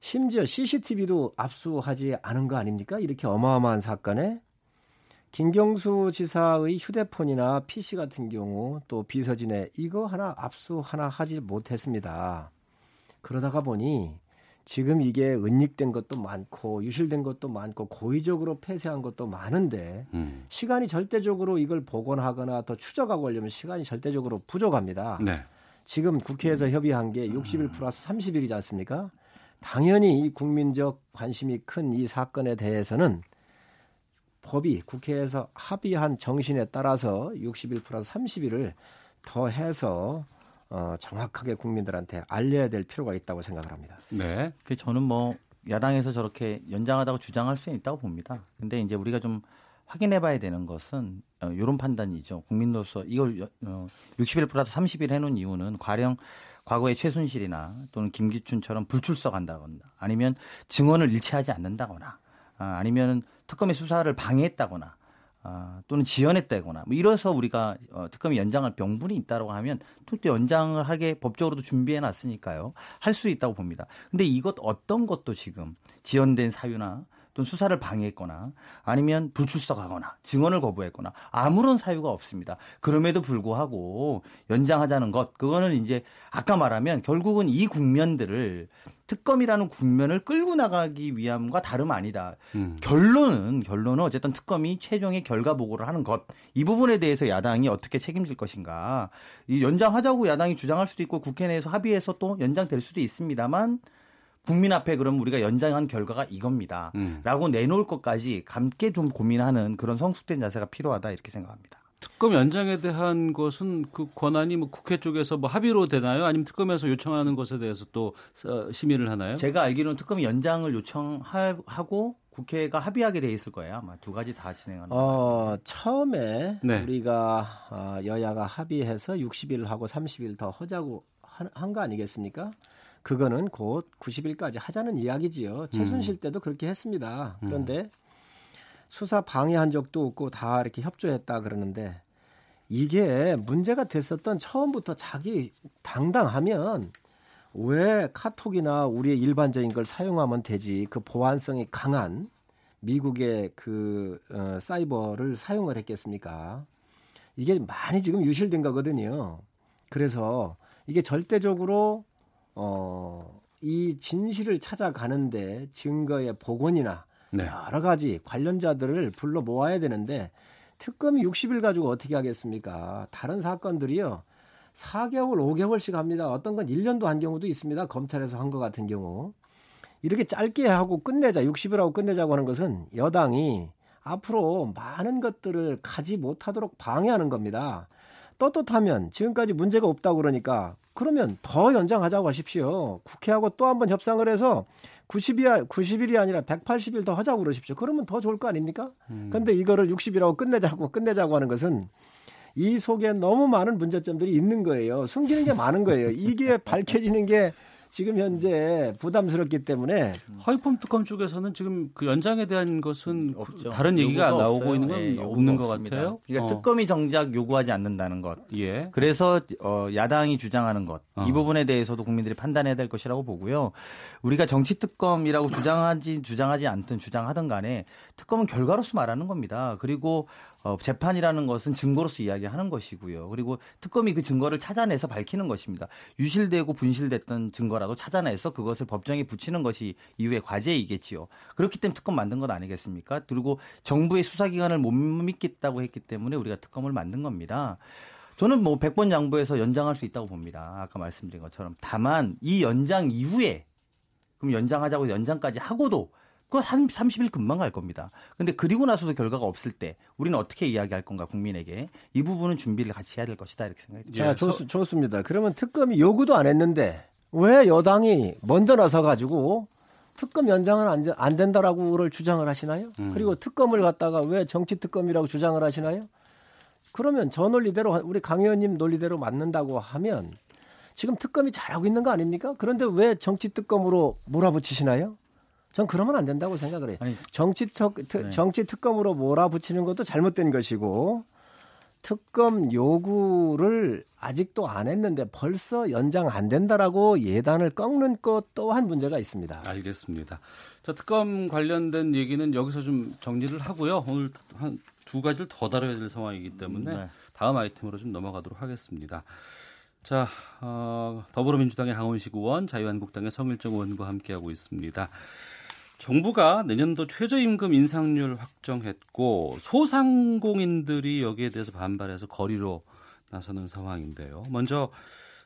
심지어 CCTV도 압수하지 않은 거 아닙니까? 이렇게 어마어마한 사건에 김경수 지사의 휴대폰이나 PC 같은 경우 또 비서진에 이거 하나 압수 하나 하지 못했습니다. 그러다가 보니 지금 이게 은닉된 것도 많고 유실된 것도 많고 고의적으로 폐쇄한 것도 많은데 시간이 절대적으로 이걸 복원하거나 더 추적하고 하려면 시간이 절대적으로 부족합니다. 네. 지금 국회에서 협의한 게 60일 플러스 30일이지 않습니까? 당연히 이 국민적 관심이 큰 이 사건에 대해서는 법이 국회에서 합의한 정신에 따라서 60일 플러스 30일을 더해서 정확하게 국민들한테 알려야 될 필요가 있다고 생각을 합니다. 네. 그 저는 뭐 야당에서 저렇게 연장하다고 주장할 수는 있다고 봅니다. 근데 이제 우리가 좀 확인해봐야 되는 것은 이런 판단이죠. 국민으로서 이걸 60일 플러스 30일 해놓은 이유는 과령 과거의 최순실이나 또는 김기춘처럼 불출석한다거나 아니면 증언을 일치하지 않는다거나 아니면 특검의 수사를 방해했다거나. 또는 지연했다거나 뭐 이래서 우리가 특검이 연장할 명분이 있다고 하면 또 연장을 하게 법적으로도 준비해놨으니까요. 할 수 있다고 봅니다. 그런데 이것 어떤 것도 지금 지연된 사유나 또는 수사를 방해했거나 아니면 불출석하거나 증언을 거부했거나 아무런 사유가 없습니다. 그럼에도 불구하고 연장하자는 것 그거는 이제 아까 말하면 결국은 이 국면들을 특검이라는 국면을 끌고 나가기 위함과 다름 아니다. 결론은 어쨌든 특검이 최종의 결과 보고를 하는 것. 이 부분에 대해서 야당이 어떻게 책임질 것인가. 이 연장하자고 야당이 주장할 수도 있고 국회 내에서 합의해서 또 연장될 수도 있습니다만 국민 앞에 그럼 우리가 연장한 결과가 이겁니다. 라고 내놓을 것까지 함께 좀 고민하는 그런 성숙된 자세가 필요하다 이렇게 생각합니다. 특검 연장에 대한 것은 그 권한이 뭐 국회 쪽에서 뭐 합의로 되나요? 아니면 특검에서 요청하는 것에 대해서 또 심의를 하나요? 제가 알기로는 특검이 연장을 요청하고 국회가 합의하게 돼 있을 거예요. 아마 두 가지 다 진행하는 거예요. 처음에 네. 우리가 여야가 합의해서 60일하고 30일 더 하자고 한 거 아니겠습니까? 그거는 곧 90일까지 하자는 이야기지요. 최순실 때도 그렇게 했습니다. 그런데 수사 방해한 적도 없고 다 이렇게 협조했다 그러는데 이게 문제가 됐었던 처음부터 자기 당당하면 왜 카톡이나 우리의 일반적인 걸 사용하면 되지 그 보안성이 강한 미국의 그 사이버를 사용을 했겠습니까? 이게 많이 지금 유실된 거거든요. 그래서 이게 절대적으로 이 진실을 찾아가는데 증거의 복원이나 네. 여러 가지 관련자들을 불러 모아야 되는데 특검이 60일 가지고 어떻게 하겠습니까? 다른 사건들이요. 4개월, 5개월씩 합니다. 어떤 건 1년도 한 경우도 있습니다. 검찰에서 한 것 같은 경우. 이렇게 짧게 하고 끝내자, 60일 하고 끝내자고 하는 것은 여당이 앞으로 많은 것들을 가지 못하도록 방해하는 겁니다. 떳떳하면 지금까지 문제가 없다고 그러니까 그러면 더 연장하자고 하십시오. 국회하고 또 한번 협상을 해서 90일이 아니라 180일 더 하자고 그러십시오. 그러면 더 좋을 거 아닙니까? 그런데 이거를 60일하고 끝내자고 하는 것은 이 속에 너무 많은 문제점들이 있는 거예요. 숨기는 게 많은 거예요. 이게 밝혀지는 게 지금 현재 부담스럽기 때문에 허위범 특검 쪽에서는 지금 그 연장에 대한 것은 없죠. 다른 얘기가 나오고 없어요. 있는 건 네, 없는 것 같아요. 그러니까 특검이 정작 요구하지 않는다는 것. 예. 그래서 야당이 주장하는 것. 이 부분에 대해서도 국민들이 판단해야 될 것이라고 보고요. 우리가 정치 특검이라고 주장하지 않든 주장하든 간에 특검은 결과로서 말하는 겁니다. 그리고 재판이라는 것은 증거로서 이야기하는 것이고요. 그리고 특검이 그 증거를 찾아내서 밝히는 것입니다. 유실되고 분실됐던 증거라도 찾아내서 그것을 법정에 붙이는 것이 이후의 과제이겠지요. 그렇기 때문에 특검 만든 것 아니겠습니까? 그리고 정부의 수사기관을 못 믿겠다고 했기 때문에 우리가 특검을 만든 겁니다. 저는 100번 양보해서 연장할 수 있다고 봅니다. 아까 말씀드린 것처럼. 다만 이 연장 이후에 그럼 연장하자고 연장까지 하고도 그거 한 30일 금방 갈 겁니다. 그런데 그리고 나서도 결과가 없을 때 우리는 어떻게 이야기할 건가 국민에게 이 부분은 준비를 같이 해야 될 것이다 이렇게 생각이 듭니다. 좋습니다. 그러면 특검이 요구도 안 했는데 왜 여당이 먼저 나서가지고 특검 연장은 안 된다라고를 주장을 하시나요? 그리고 특검을 갖다가 왜 정치 특검이라고 주장을 하시나요? 그러면 저 논리대로 우리 강 의원님 논리대로 맞는다고 하면 지금 특검이 잘하고 있는 거 아닙니까? 그런데 왜 정치 특검으로 몰아붙이시나요? 전 그러면 안 된다고 생각을 해요. 아니, 정치 특검으로 몰아붙이는 것도 잘못된 것이고 특검 요구를 아직도 안 했는데 벌써 연장 안 된다라고 예단을 꺾는 것 또한 문제가 있습니다. 알겠습니다. 자, 특검 관련된 얘기는 여기서 좀 정리를 하고요. 오늘 한 두 가지를 더 다뤄야 될 상황이기 때문에 다음 아이템으로 좀 넘어가도록 하겠습니다. 자, 더불어민주당의 강원식 의원, 자유한국당의 성일정 의원과 함께하고 있습니다. 정부가 내년도 최저임금 인상률 확정했고 소상공인들이 여기에 대해서 반발해서 거리로 나서는 상황인데요. 먼저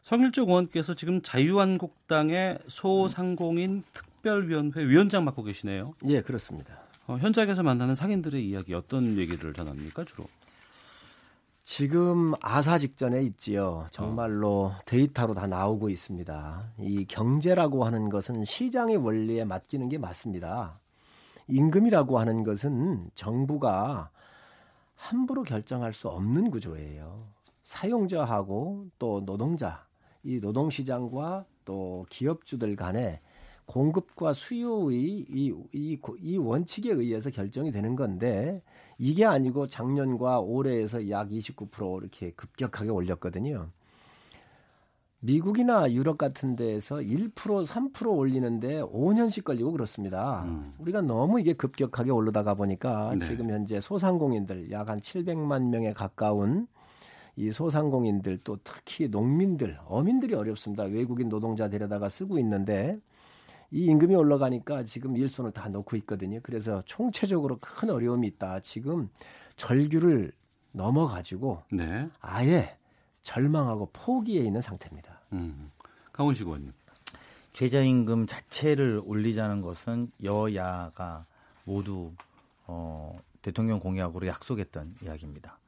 성일정 의원께서 지금 자유한국당의 소상공인 특별위원회 위원장 맡고 계시네요. 예, 그렇습니다. 현장에서 만나는 상인들의 이야기 어떤 얘기를 전합니까 주로? 지금 아사 직전에 있지요. 정말로 데이터로 다 나오고 있습니다. 이 경제라고 하는 것은 시장의 원리에 맡기는 게 맞습니다. 임금이라고 하는 것은 정부가 함부로 결정할 수 없는 구조예요. 사용자하고 또 노동자, 이 노동시장과 또 기업주들 간에 공급과 수요의 이 원칙에 의해서 결정이 되는 건데 이게 아니고 작년과 올해에서 약 29% 이렇게 급격하게 올렸거든요. 미국이나 유럽 같은 데에서 1%, 3% 올리는데 5년씩 걸리고 그렇습니다. 우리가 너무 이게 급격하게 오르다가 보니까 네. 지금 현재 소상공인들 약 한 700만 명에 가까운 이 소상공인들 또 특히 농민들, 어민들이 어렵습니다. 외국인 노동자 데려다가 쓰고 있는데 이 임금이 올라가니까 지금 일손을 다 놓고 있거든요. 그래서 총체적으로 큰 어려움이 있다. 지금 절규를 넘어가지고 네. 아예 절망하고 포기해 있는 상태입니다. 강원식 의원님. 최저임금 자체를 올리자는 것은 여야가 모두 대통령 공약으로 약속했던 이야기입니다.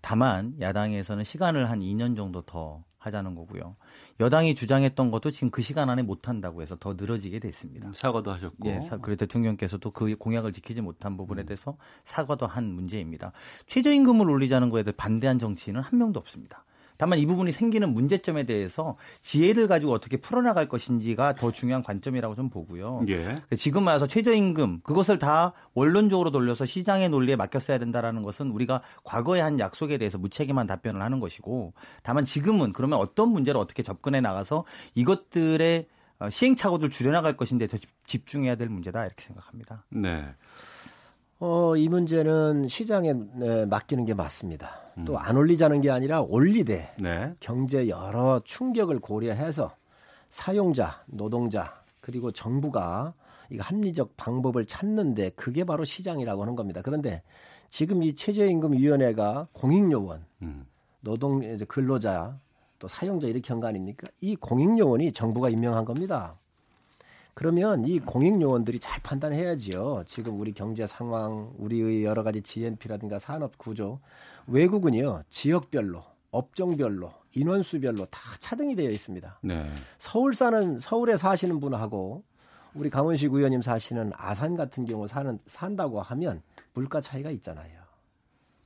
다만 야당에서는 시간을 한 2년 정도 더 하자는 거고요. 여당이 주장했던 것도 지금 그 시간 안에 못한다고 해서 더 늘어지게 됐습니다. 사과도 하셨고. 예, 그래서 대통령께서도 그 공약을 지키지 못한 부분에 대해서 사과도 한 문제입니다. 최저임금을 올리자는 것에 대해 반대한 정치인은 한 명도 없습니다. 다만 이 부분이 생기는 문제점에 대해서 지혜를 가지고 어떻게 풀어나갈 것인지가 더 중요한 관점이라고 좀 보고요. 예. 지금 와서 최저임금 그것을 다 원론적으로 돌려서 시장의 논리에 맡겼어야 된다라는 것은 우리가 과거에 한 약속에 대해서 무책임한 답변을 하는 것이고 다만 지금은 그러면 어떤 문제로 어떻게 접근해 나가서 이것들의 시행착오를 줄여나갈 것인데 더 집중해야 될 문제다 이렇게 생각합니다. 네. 이 문제는 시장에 맡기는 게 맞습니다. 또 안 올리자는 게 아니라 올리되 네. 경제 여러 충격을 고려해서 사용자, 노동자 그리고 정부가 이 합리적 방법을 찾는데 그게 바로 시장이라고 하는 겁니다. 그런데 지금 이 최저임금위원회가 공익요원, 노동 근로자, 또 사용자 이렇게 한 거 아닙니까? 이 공익요원이 정부가 임명한 겁니다. 그러면 이 공익요원들이 잘 판단해야지요. 지금 우리 경제 상황, 우리의 여러 가지 GNP라든가 산업 구조, 외국은요 지역별로, 업종별로, 인원수별로 다 차등이 되어 있습니다. 네. 서울에 사시는 분하고 우리 강원식 의원님 사시는 아산 같은 경우 산다고 하면 물가 차이가 있잖아요.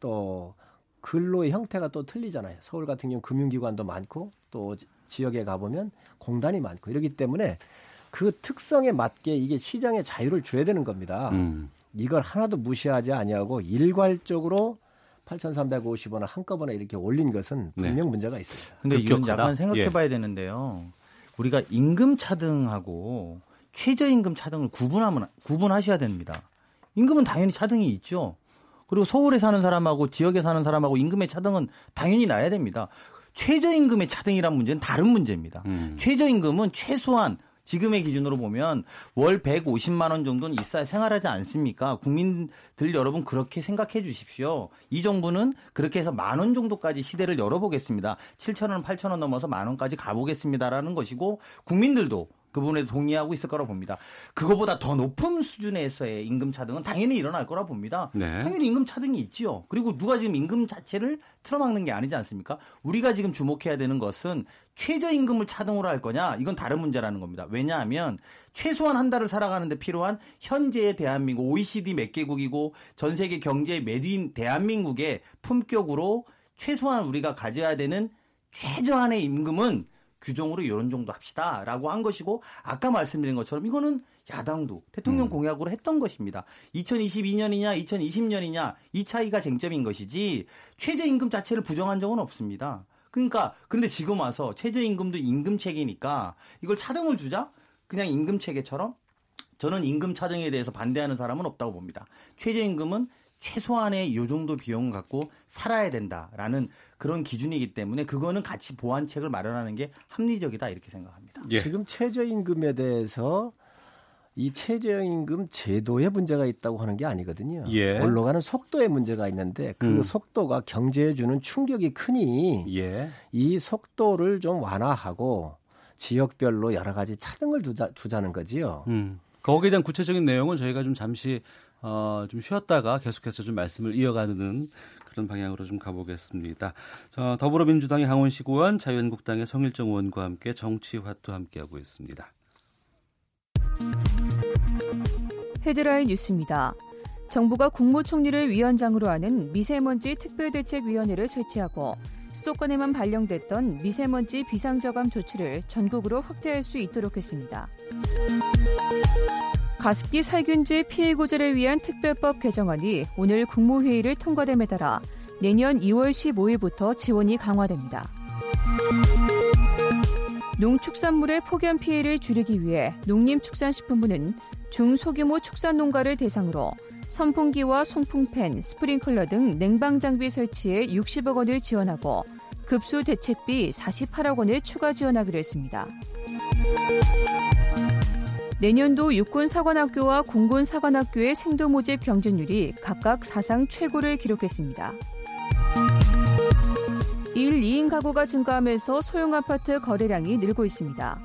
또 근로의 형태가 또 틀리잖아요. 서울 같은 경우 금융기관도 많고 또 지역에 가보면 공단이 많고 이러기 때문에 그 특성에 맞게 이게 시장의 자유를 줘야 되는 겁니다. 이걸 하나도 무시하지 아니하고 일괄적으로 8,350원을 한꺼번에 이렇게 올린 것은 분명 문제가 있습니다. 근데 이건 약간 생각해 봐야 되는데요. 우리가 임금 차등하고 최저임금 차등을 구분하셔야 됩니다. 임금은 당연히 차등이 있죠. 그리고 서울에 사는 사람하고 지역에 사는 사람하고 임금의 차등은 당연히 나야 됩니다. 최저임금의 차등이란 문제는 다른 문제입니다. 최저임금은 최소한 지금의 기준으로 보면 월 150만 원 정도는 있어야 생활하지 않습니까? 국민들 여러분 그렇게 생각해 주십시오. 이 정부는 그렇게 해서 10,000원 정도까지 시대를 열어보겠습니다. 7,000원, 8,000원 넘어서 10,000원까지 가보겠습니다라는 것이고 국민들도 그 부분에 동의하고 있을 거라고 봅니다. 그거보다 더 높은 수준에서의 임금 차등은 당연히 일어날 거라고 봅니다. 네. 당연히 임금 차등이 있지요. 그리고 누가 지금 임금 자체를 틀어막는 게 아니지 않습니까? 우리가 지금 주목해야 되는 것은 최저임금을 차등으로 할 거냐? 이건 다른 문제라는 겁니다. 왜냐하면 최소한 한 달을 살아가는데 필요한 현재의 대한민국, OECD 몇 개국이고 전 세계 경제에 매진 대한민국의 품격으로 최소한 우리가 가져야 되는 최저한의 임금은 규정으로 이런 정도 합시다라고 한 것이고 아까 말씀드린 것처럼 이거는 야당도 대통령 공약으로 했던 것입니다. 2022년이냐 2020년이냐 이 차이가 쟁점인 것이지 최저임금 자체를 부정한 적은 없습니다. 그러니까 근데 지금 와서 최저임금도 임금체계니까 이걸 차등을 주자? 그냥 임금체계처럼? 저는 임금 차등에 대해서 반대하는 사람은 없다고 봅니다. 최저임금은 최소한의 이 정도 비용을 갖고 살아야 된다라는 그런 기준이기 때문에 그거는 같이 보완책을 마련하는 게 합리적이다 이렇게 생각합니다. 예. 지금 최저임금에 대해서 이 최저임금 제도에 문제가 있다고 하는 게 아니거든요. 예. 올라가는 속도에 문제가 있는데 그 속도가 경제에 주는 충격이 크니 이 속도를 좀 완화하고 지역별로 여러 가지 차등을 두자는 거지요. 거기에 대한 구체적인 내용은 저희가 좀 잠시 좀 쉬었다가 계속해서 좀 말씀을 이어가는 그런 방향으로 좀 가보겠습니다. 더불어민주당의 강원식 의원, 자유한국당의 성일정 의원과 함께 정치화투 함께하고 있습니다. 헤드라인 뉴스입니다. 정부가 국무총리를 위원장으로 하는 미세먼지 특별대책위원회를 설치하고 수도권에만 발령됐던 미세먼지 비상저감 조치를 전국으로 확대할 수 있도록 했습니다. 가습기 살균제 피해 구제를 위한 특별법 개정안이 오늘 국무회의를 통과됨에 따라 내년 2월 15일부터 지원이 강화됩니다. 농축산물의 폭염 피해를 줄이기 위해 농림축산식품부는 중소규모 축산농가를 대상으로 선풍기와 송풍팬, 스프링클러 등 냉방장비 설치에 60억 원을 지원하고 급수 대책비 48억 원을 추가 지원하기로 했습니다. 내년도 육군사관학교와 공군사관학교의 생도 모집 경쟁률이 각각 사상 최고를 기록했습니다. 1, 2인 가구가 증가하면서 소형 아파트 거래량이 늘고 있습니다.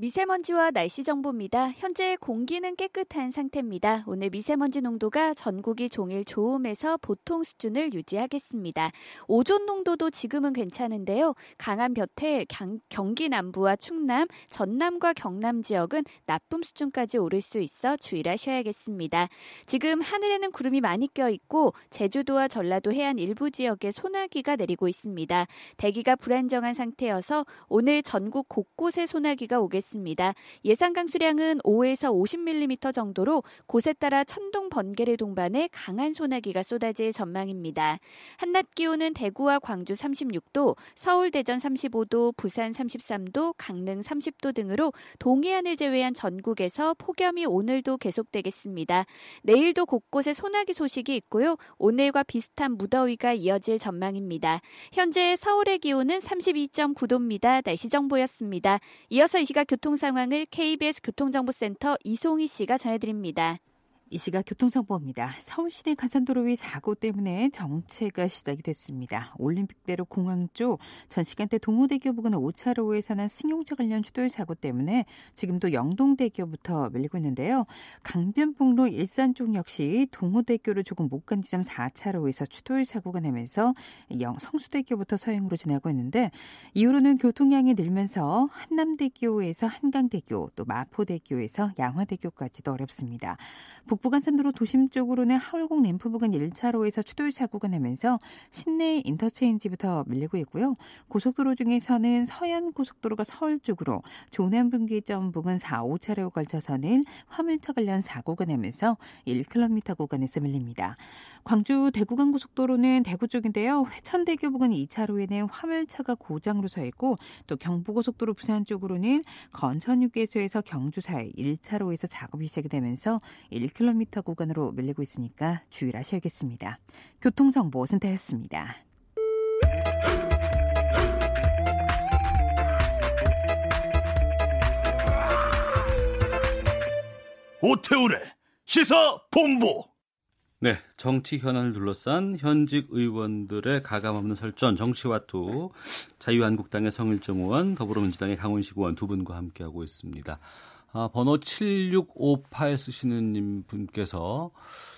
미세먼지와 날씨 정보입니다. 현재 공기는 깨끗한 상태입니다. 오늘 미세먼지 농도가 전국이 종일 좋음에서 보통 수준을 유지하겠습니다. 오존 농도도 지금은 괜찮은데요. 강한 볕에 경기 남부와 충남, 전남과 경남 지역은 나쁨 수준까지 오를 수 있어 주의를 하셔야겠습니다. 지금 하늘에는 구름이 많이 껴있고 제주도와 전라도 해안 일부 지역에 소나기가 내리고 있습니다. 대기가 불안정한 상태여서 오늘 전국 곳곳에 소나기가 오겠습니다. 예상 강수량은 5에서 50mm 정도로 곳에 따라 천둥 번개를 동반해 강한 소나기가 쏟아질 전망입니다. 한낮 기온은 대구와 광주 36도, 서울 대전 35도, 부산 33도, 강릉 30도 등으로 동해안을 제외한 전국에서 폭염이 오늘도 계속되겠습니다. 내일도 곳곳에 소나기 소식이 있고요. 오늘과 비슷한 무더위가 이어질 전망입니다. 현재 서울의 기온은 32.9도입니다. 날씨 정보였습니다. 이어서 이 시각 교통 상황을 KBS 교통정보센터 이송희 씨가 전해드립니다. 이 시각 교통정보입니다. 서울시내 간선도로 위 사고 때문에 정체가 시작이 됐습니다. 올림픽대로 공항 쪽 전 시간대 동호대교 부근의 5차로에서 난 승용차 관련 추돌 사고 때문에 지금도 영동대교부터 밀리고 있는데요. 강변북로 일산 쪽 역시 동호대교를 조금 못 간 지점 4차로에서 추돌 사고가 나면서 성수대교부터 서행으로 지나고 있는데 이후로는 교통량이 늘면서 한남대교에서 한강대교 또 마포대교에서 양화대교까지도 어렵습니다. 북 부간선도로 도심 쪽으로는 하월공 램프 부근 1차로에서 추돌 사고가 나면서 신내 인터체인지부터 밀리고 있고요. 고속도로 중에서는 서해안 고속도로가 서울 쪽으로 조남 분기점 부근 4, 5차로에 걸쳐서는 화물차 관련 사고가 나면서 1km 구간에서 밀립니다. 광주 대구간 고속도로는 대구 쪽인데요. 회천대교 부근 2차로에는 화물차가 고장으로 서 있고 또 경부고속도로 부산 쪽으로는 건천휴게소에서 경주 사이 1차로에서 작업이 시작이 되면서 1km 구간으로 밀리고 있으니까 주의를 하셔야겠습니다. 교통정보센터였습니다. 오태훈의 시사본부. 네, 정치 현안을 둘러싼 현직 의원들의 가감없는 설전, 정치와투, 자유한국당의 성일정 의원, 더불어민주당의 강원식 의원 두 분과 함께하고 있습니다. 아, 번호 7658 쓰시는 분께서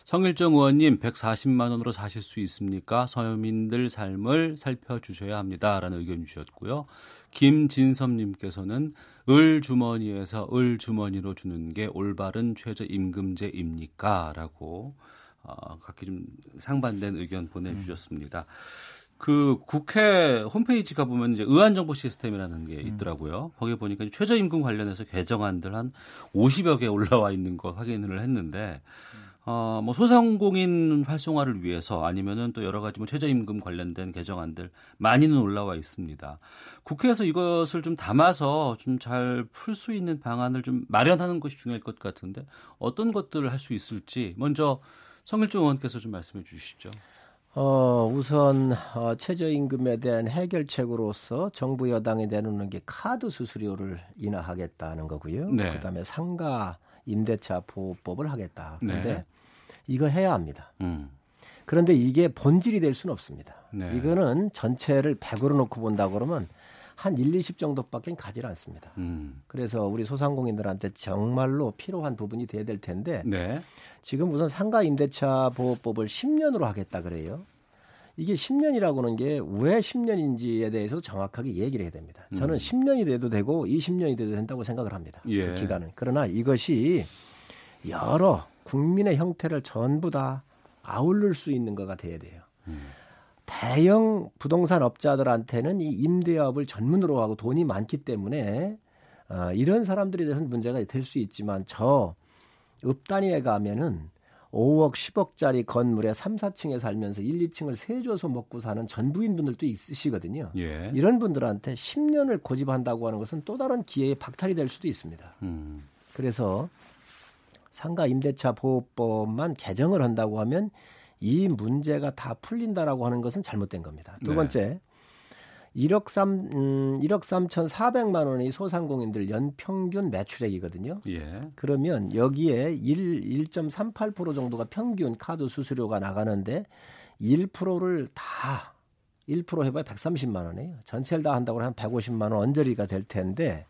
성일정 의원님 140만 원으로 사실 수 있습니까? 서민들 삶을 살펴주셔야 합니다라는 의견 주셨고요. 김진섭님께서는 을 주머니에서 을 주머니로 주는 게 올바른 최저임금제입니까? 라고 각기 좀 상반된 의견 보내주셨습니다. 그 국회 홈페이지 가보면 이제 의안정보 시스템이라는 게 있더라고요. 거기에 보니까 최저임금 관련해서 개정안들 한 50여 개 올라와 있는 거 확인을 했는데, 뭐 소상공인 활성화를 위해서 아니면은 또 여러 가지 뭐 최저임금 관련된 개정안들 많이는 올라와 있습니다. 국회에서 이것을 좀 담아서 좀 잘 풀 수 있는 방안을 좀 마련하는 것이 중요할 것 같은데 어떤 것들을 할 수 있을지 먼저 성일정 의원께서 좀 말씀해 주시죠. 우선 최저임금에 대한 해결책으로서 정부 여당이 내놓는 게 카드 수수료를 인하하겠다는 거고요. 네. 그다음에 상가 임대차 보호법을 하겠다. 그런데 네. 이걸 해야 합니다. 그런데 이게 본질이 될 수는 없습니다. 네. 이거는 전체를 100으로 놓고 본다고 그러면 한 1, 20 정도밖에 가지 않습니다. 그래서 우리 소상공인들한테 정말로 필요한 부분이 돼야 될 텐데 네. 지금 우선 상가 임대차 보호법을 10년으로 하겠다 그래요. 이게 10년이라고는 게 왜 10년인지에 대해서 정확하게 얘기를 해야 됩니다. 저는 10년이 돼도 되고 20년이 돼도 된다고 생각을 합니다. 예. 그 기간은. 그러나 이것이 여러 국민의 형태를 전부 다 아우를 수 있는 거가 돼야 돼요. 대형 부동산 업자들한테는 이 임대업을 전문으로 하고 돈이 많기 때문에 이런 사람들에 대해서는 문제가 될 수 있지만 저 읍단위에 가면은 5억, 10억짜리 건물에 3, 4층에 살면서 1, 2층을 세줘서 먹고 사는 전부인분들도 있으시거든요. 예. 이런 분들한테 10년을 고집한다고 하는 것은 또 다른 기회에 박탈이 될 수도 있습니다. 그래서 상가 임대차 보호법만 개정을 한다고 하면 이 문제가 다 풀린다라고 하는 것은 잘못된 겁니다. 두 번째, 1억 3,400만 원이 소상공인들 연평균 매출액이거든요. 예. 그러면 여기에 1.38% 정도가 평균 카드 수수료가 나가는데 1%를 다 1% 해봐야 130만 원이에요. 전체를 다 한다고 하면 150만 원 언저리가 될 텐데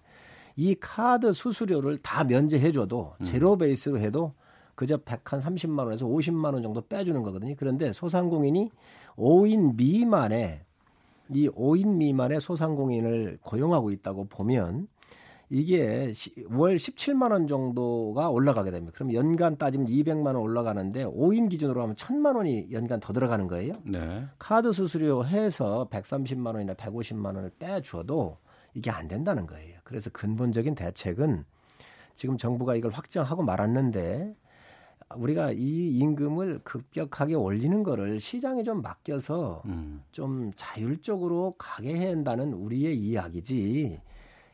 이 카드 수수료를 다 면제해줘도 제로 베이스로 해도 그저 130만 원에서 50만 원 정도 빼주는 거거든요. 그런데 소상공인이 5인 미만의 소상공인을 고용하고 있다고 보면 이게 월 17만 원 정도가 올라가게 됩니다. 그럼 연간 따지면 200만 원 올라가는데 5인 기준으로 하면 1,000만 원이 연간 더 들어가는 거예요. 네. 카드 수수료 해서 130만 원이나 150만 원을 빼줘도 이게 안 된다는 거예요. 그래서 근본적인 대책은 지금 정부가 이걸 확정하고 말았는데 우리가 이 임금을 급격하게 올리는 거를 시장에 좀 맡겨서 좀 자율적으로 가게 해야 한다는 우리의 이야기지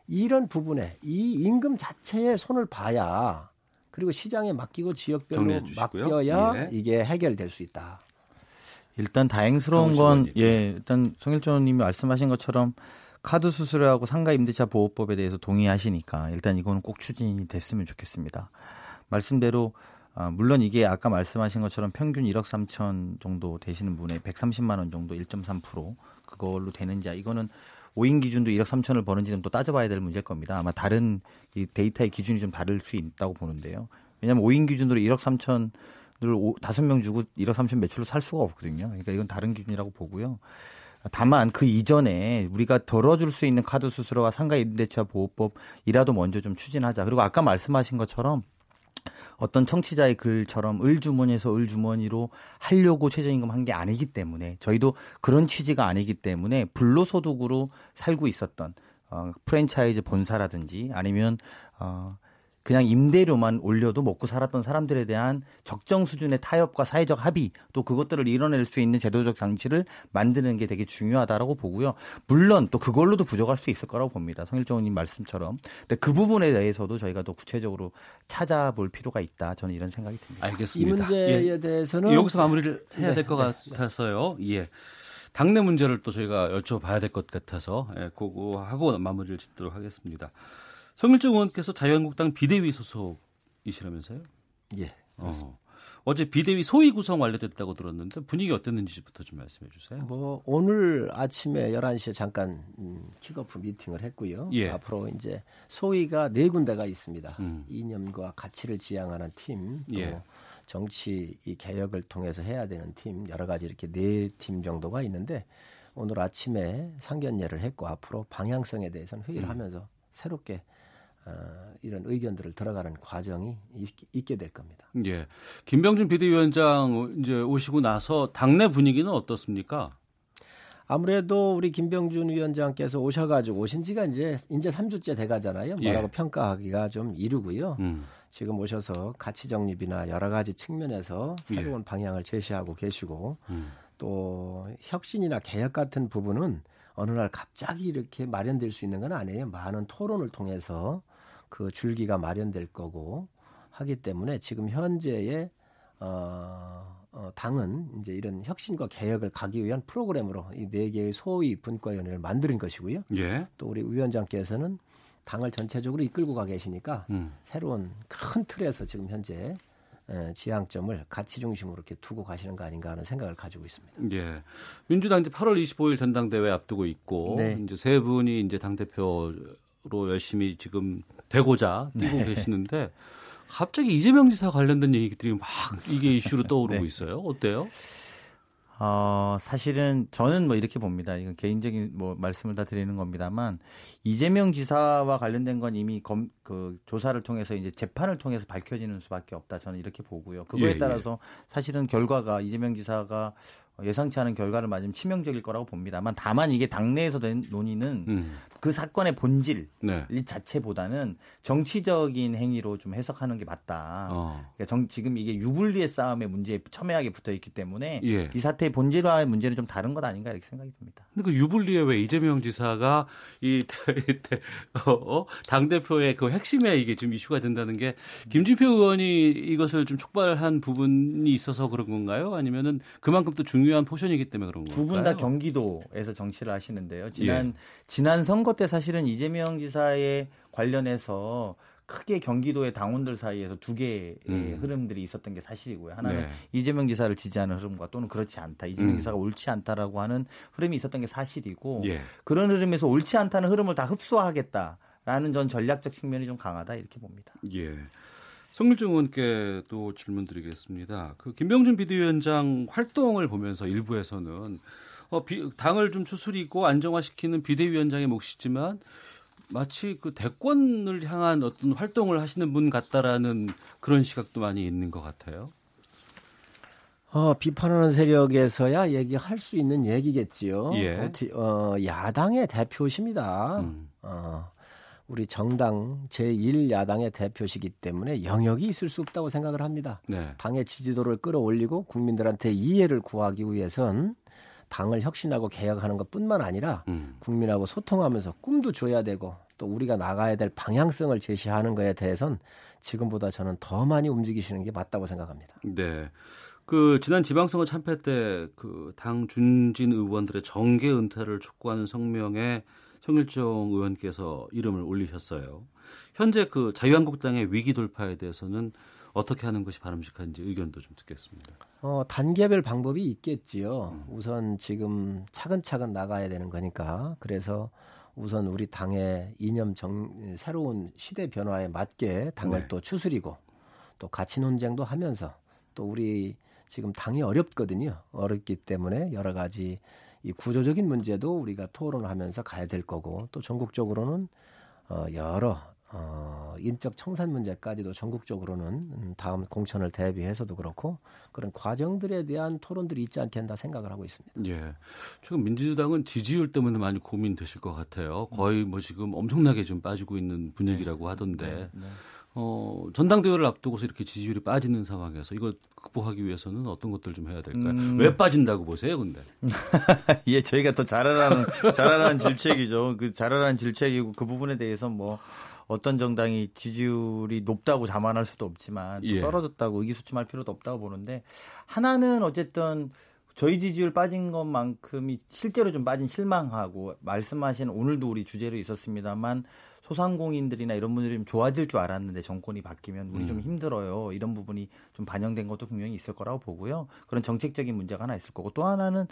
이런 부분에 이 임금 자체에 손을 봐야 그리고 시장에 맡기고 지역별로 맡겨야 네. 이게 해결될 수 있다. 일단 다행스러운 건 예, 일단 성일정 님이 말씀하신 것처럼 카드 수수료하고 상가 임대차 보호법에 대해서 동의하시니까 일단 이거는 꼭 추진이 됐으면 좋겠습니다. 말씀대로 물론 이게 아까 말씀하신 것처럼 평균 1억 3천 정도 되시는 분의 130만 원 정도 1.3% 그걸로 되는지 이거는 5인 기준도 1억 3천을 버는지는 또 따져봐야 될 문제일 겁니다. 아마 다른 이 데이터의 기준이 좀 다를 수 있다고 보는데요. 왜냐하면 5인 기준으로 1억 3천을 5명 주고 1억 3천 매출로 살 수가 없거든요. 그러니까 이건 다른 기준이라고 보고요. 다만 그 이전에 우리가 덜어줄 수 있는 카드 수수료와 상가 임대차 보호법이라도 먼저 좀 추진하자. 그리고 아까 말씀하신 것처럼 어떤 청취자의 글처럼 을주머니에서 을주머니로 하려고 최저임금 한 게 아니기 때문에, 저희도 그런 취지가 아니기 때문에 불로소득으로 살고 있었던 프랜차이즈 본사라든지 아니면 그냥 임대료만 올려도 먹고 살았던 사람들에 대한 적정 수준의 타협과 사회적 합의, 또 그것들을 이뤄낼 수 있는 제도적 장치를 만드는 게 되게 중요하다라고 보고요. 물론 또 그걸로도 부족할 수 있을 거라고 봅니다. 성일정 의원님 말씀처럼. 근데 그 부분에 대해서도 저희가 더 구체적으로 찾아볼 필요가 있다. 저는 이런 생각이 듭니다. 알겠습니다. 이 문제에 대해서는 여기서 마무리를 해야 될 것 같아서요. 예. 당내 문제를 또 저희가 여쭤봐야 될 것 같아서 그거 하고 마무리를 짓도록 하겠습니다. 성일정 의원께서 자유한국당 비대위 소속이시라면서요? 예. 어제 비대위 소위 구성 완료됐다고 들었는데 분위기 어땠는지부터 좀 말씀해 주세요. 오늘 아침에 11시에 잠깐 킥오프 미팅을 했고요. 예. 앞으로 이제 소위가 4군데가 있습니다. 이념과 가치를 지향하는 팀, 또 예. 정치 이 개혁을 통해서 해야 되는 팀, 여러 가지 이렇게 4팀 정도가 있는데 오늘 아침에 상견례를 했고 앞으로 방향성에 대해서는 회의를 하면서 새롭게 이런 의견들을 들어가는 과정이 있게 될 겁니다. 예, 김병준 비대위원장 이제 오시고 나서 당내 분위기는 어떻습니까? 아무래도 우리 김병준 위원장께서 오셔가지고 오신 지가 이제 3주째 돼가잖아요. 뭐라고 예. 평가하기가 좀 이르고요. 지금 오셔서 가치 정립이나 여러 가지 측면에서 새로운 예. 방향을 제시하고 계시고 또 혁신이나 개혁 같은 부분은 어느 날 갑자기 이렇게 마련될 수 있는 건 아니에요. 많은 토론을 통해서 그 줄기가 마련될 거고 하기 때문에 지금 현재의 당은 이제 이런 혁신과 개혁을 가기 위한 프로그램으로 이 4개의 소위 분과위원회를 만드는 것이고요. 예. 또 우리 위원장께서는 당을 전체적으로 이끌고 가 계시니까 새로운 큰 틀에서 지금 현재 지향점을 가치 중심으로 이렇게 두고 가시는 거 아닌가 하는 생각을 가지고 있습니다. 예. 민주당 이제 8월 25일 전당대회 앞두고 있고 네. 이제 세 분이 이제 당대표로 열심히 지금 되고자 뛰고 네. 계시는데 갑자기 이재명 지사 관련된 얘기들이 막 이게 이슈로 떠오르고 네. 있어요. 어때요? 사실은 저는 이렇게 봅니다. 이건 개인적인 말씀을 다 드리는 겁니다만 이재명 지사와 관련된 건 이미 조사를 통해서 이제 재판을 통해서 밝혀지는 수밖에 없다. 저는 이렇게 보고요. 그거에 따라서 사실은 결과가 이재명 지사가 예상치 않은 결과를 맞으면 치명적일 거라고 봅니다만 다만 이게 당내에서 된 논의는 그 사건의 본질 네. 자체보다는 정치적인 행위로 좀 해석하는 게 맞다. 그러니까 지금 이게 유불리의 싸움의 문제에 첨예하게 붙어있기 때문에 예. 이 사태의 본질과의 문제는 좀 다른 것 아닌가 이렇게 생각이 듭니다. 근데 그 유불리에 왜 이재명 지사가 당대표의 그 핵심에 이게 좀 이슈가 된다는 게 김진표 의원이 이것을 좀 촉발한 부분이 있어서 그런 건가요? 아니면은 그만큼 또 중요한 포션이기 때문에 그런 건가요? 두 분 다 경기도에서 정치를 하시는데요. 지난 선거 때 사실은 이재명 지사에 관련해서 크게 경기도의 당원들 사이에서 두 개의 흐름들이 있었던 게 사실이고요. 하나는 네. 이재명 지사를 지지하는 흐름과 또는 그렇지 않다. 이재명 지사가 옳지 않다라고 하는 흐름이 있었던 게 사실이고 예. 그런 흐름에서 옳지 않다는 흐름을 다 흡수하겠다라는 전 전략적 측면이 좀 강하다 이렇게 봅니다. 예. 성일정 의원께 또 질문드리겠습니다. 그 김병준 비대위원장 활동을 보면서 일부에서는 당을 좀 추스리고 안정화시키는 비대위원장의 몫이지만 마치 그 대권을 향한 어떤 활동을 하시는 분 같다라는 그런 시각도 많이 있는 것 같아요. 비판하는 세력에서야 얘기할 수 있는 얘기겠지요. 예. 야당의 대표십니다. 우리 정당 제1야당의 대표시기 때문에 영역이 있을 수 없다고 생각을 합니다. 네. 당의 지지도를 끌어올리고 국민들한테 이해를 구하기 위해선 당을 혁신하고 개혁하는 것뿐만 아니라 국민하고 소통하면서 꿈도 줘야 되고 또 우리가 나가야 될 방향성을 제시하는 것에 대해선 지금보다 저는 더 많이 움직이시는 게 맞다고 생각합니다. 네. 그 지난 지방선거 참패 때 그 당 준진 의원들의 정계 은퇴를 촉구하는 성명에 성일정 의원께서 이름을 올리셨어요. 현재 그 자유한국당의 위기 돌파에 대해서는 어떻게 하는 것이 바람직한지 의견도 좀 듣겠습니다. 단계별 방법이 있겠지요. 우선 지금 차근차근 나가야 되는 거니까. 그래서 우선 우리 당의 새로운 시대 변화에 맞게 당을 네. 또 추스리고 또 가치 논쟁도 하면서 또 우리 지금 당이 어렵거든요. 어렵기 때문에 여러 가지 이 구조적인 문제도 우리가 토론하면서 가야 될 거고 또 전국적으로는 여러 인적 청산 문제까지도 전국적으로는 다음 공천을 대비해서도 그렇고 그런 과정들에 대한 토론들이 있지 않겠나 생각을 하고 있습니다. 예, 최근 민주당은 지지율 때문에 많이 고민되실 것 같아요. 거의 뭐 지금 엄청나게 좀 빠지고 있는 분위기라고 하던데 전당대회를 앞두고서 이렇게 지지율이 빠지는 상황에서 이걸 극복하기 위해서는 어떤 것들 좀 해야 될까요? 왜 빠진다고 보세요, 근데? 예, 저희가 더 잘하라는 질책이죠. 그 잘하라는 질책이고 그 부분에 대해서 뭐. 어떤 정당이 지지율이 높다고 자만할 수도 없지만 또 떨어졌다고 의기소침할 필요도 없다고 보는데 하나는 어쨌든 저희 지지율 빠진 것만큼이 실제로 좀 빠진 실망하고 말씀하신 오늘도 우리 주제로 있었습니다만 소상공인들이나 이런 분들이 좀 좋아질 줄 알았는데 정권이 바뀌면 우리 좀 힘들어요. 이런 부분이 좀 반영된 것도 분명히 있을 거라고 보고요. 그런 정책적인 문제가 하나 있을 거고 또 하나는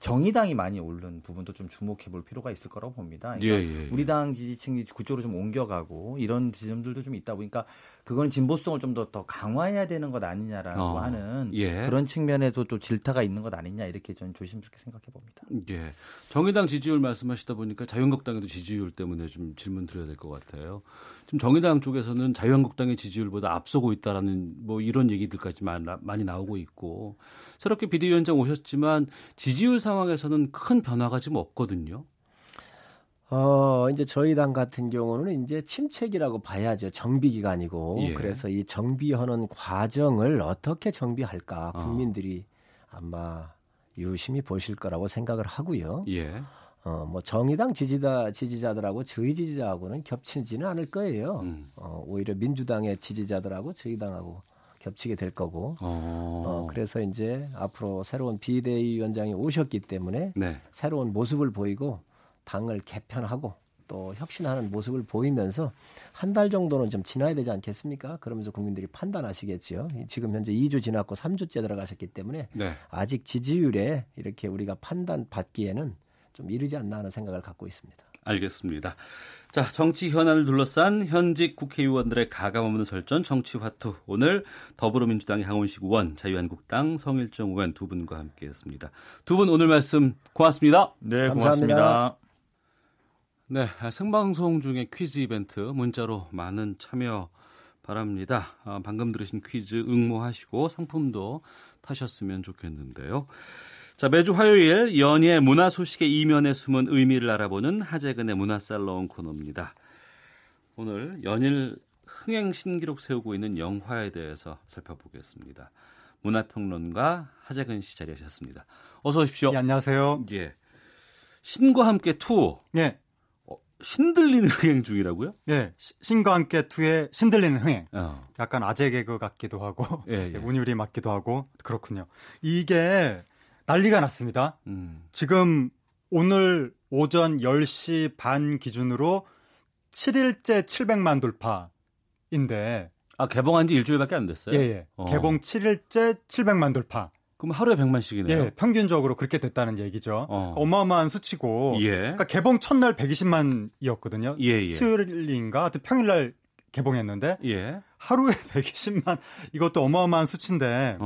정의당이 많이 오른 부분도 좀 주목해 볼 필요가 있을 거라고 봅니다. 그러니까 우리 당 지지층이 그쪽으로 좀 옮겨가고 이런 지점들도 좀 있다 보니까 그건 진보성을 좀 더 강화해야 되는 것 아니냐라고 하는 그런 측면에서 또 질타가 있는 것 아니냐 이렇게 저는 조심스럽게 생각해 봅니다. 예. 정의당 지지율 말씀하시다 보니까 자유한국당에도 지지율 때문에 좀 질문 드려야 될 것 같아요. 지금 정의당 쪽에서는 자유한국당의 지지율보다 앞서고 있다라는 뭐 이런 얘기들까지 많이 나오고 있고 새롭게 비대위원장 오셨지만 지지율 상황에서는 큰 변화가 지금 없거든요. 이제 저희 당 같은 경우는 이제 침체기라고 봐야죠. 정비 기간이고 그래서 이 정비하는 과정을 어떻게 정비할까 국민들이 아마 유심히 보실 거라고 생각을 하고요. 뭐 정의당 지지자들하고 저희 지지자하고는 겹치지는 않을 거예요. 오히려 민주당의 지지자들하고 저희 당하고 겹치게 될 거고. 그래서 이제 앞으로 새로운 비대위원장이 오셨기 때문에 새로운 모습을 보이고 당을 개편하고 또 혁신하는 모습을 보이면서 한 달 정도는 좀 지나야 되지 않겠습니까? 그러면서 국민들이 판단하시겠지요. 지금 현재 2주 지났고 3주째 들어가셨기 때문에 아직 지지율에 이렇게 우리가 판단받기에는 좀 이르지 않나 하는 생각을 갖고 있습니다. 알겠습니다. 자, 정치 현안을 둘러싼 현직 국회의원들의 가감없는 설전, 정치 화투. 오늘 더불어민주당의 강원식 의원, 자유한국당 성일정 의원 두 분과 함께했습니다. 두 분 오늘 말씀 고맙습니다. 네, 감사합니다. 고맙습니다. 네, 생방송 중에 퀴즈 이벤트 문자로 많은 참여 바랍니다. 방금 들으신 퀴즈 응모하시고 상품도 타셨으면 좋겠는데요. 자, 매주 화요일 연예 문화 소식의 이면에 숨은 의미를 알아보는 하재근의 문화살롱 코너입니다. 오늘 연일 흥행 신기록 세우고 있는 영화에 대해서 살펴보겠습니다. 문화평론가 하재근 씨 자리하셨습니다. 어서 오십시오. 네, 안녕하세요. 예, 신과 함께 2. 네. 신들리는 흥행 중이라고요? 네. 신과 함께 2의 신들리는 흥행. 약간 아재 개그 같기도 하고 운율이 맞기도 하고 그렇군요. 이게 난리가 났습니다. 지금 오늘 오전 10시 반 기준으로 7일째 700만 돌파인데. 아, 개봉한 지 일주일밖에 안 됐어요? 예. 개봉 7일째 700만 돌파. 그럼 하루에 100만씩이네요? 예, 평균적으로 그렇게 됐다는 얘기죠. 어마어마한 수치고. 그러니까 개봉 첫날 120만이었거든요. 수요일인가? 하여튼 평일날 개봉했는데. 하루에 120만, 이것도 어마어마한 수치인데.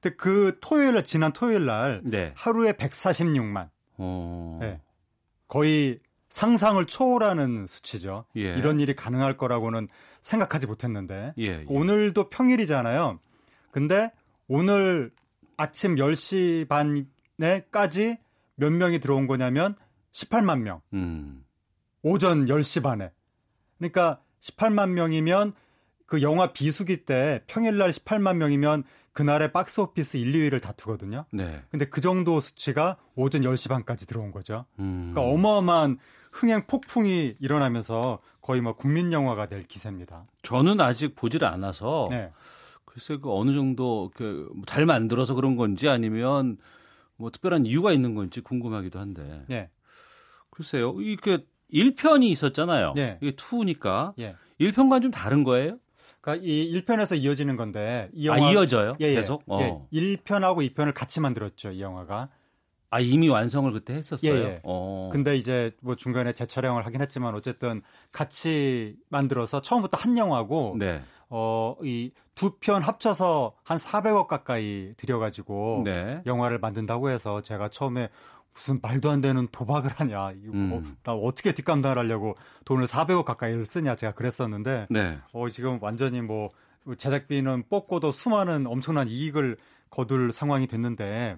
근데 그 토요일 날, 지난 토요일 날 하루에 146만. 네. 거의 상상을 초월하는 수치죠. 이런 일이 가능할 거라고는 생각하지 못했는데. 오늘도 평일이잖아요. 근데 오늘 아침 10시 반에까지 몇 명이 들어온 거냐면 18만 명. 오전 10시 반에. 그러니까 18만 명이면 그 영화 비수기 때 평일날 18만 명이면 그날의 박스오피스 1, 2위를 다투거든요. 근데 그 정도 수치가 오전 10시 반까지 들어온 거죠. 그러니까 어마어마한 흥행 폭풍이 일어나면서 거의 뭐 국민 영화가 될 기세입니다. 저는 아직 보질 않아서 글쎄 그 어느 정도 그 잘 만들어서 그런 건지 아니면 뭐 특별한 이유가 있는 건지 궁금하기도 한데. 글쎄요. 이게 1편이 있었잖아요. 이게 2니까 1편과는 좀 다른 거예요? 그러니까 이 1편에서 이어지는 건데 이 영화 이어져요? 계속? 1편하고 2편을 같이 만들었죠, 이 영화가. 아, 이미 완성을 그때 했었어요. 근데 이제 뭐 중간에 재촬영을 하긴 했지만 어쨌든 같이 만들어서 처음부터 한 영화고 이 두 편 합쳐서 한 400억 가까이 들여가지고 영화를 만든다고 해서 제가 처음에 무슨 말도 안 되는 도박을 하냐. 이거 나 어떻게 뒷감당하려고 돈을 400억 가까이를 쓰냐. 제가 그랬었는데 네. 지금 완전히 뭐 제작비는 뽑고도 수많은 엄청난 이익을 거둘 상황이 됐는데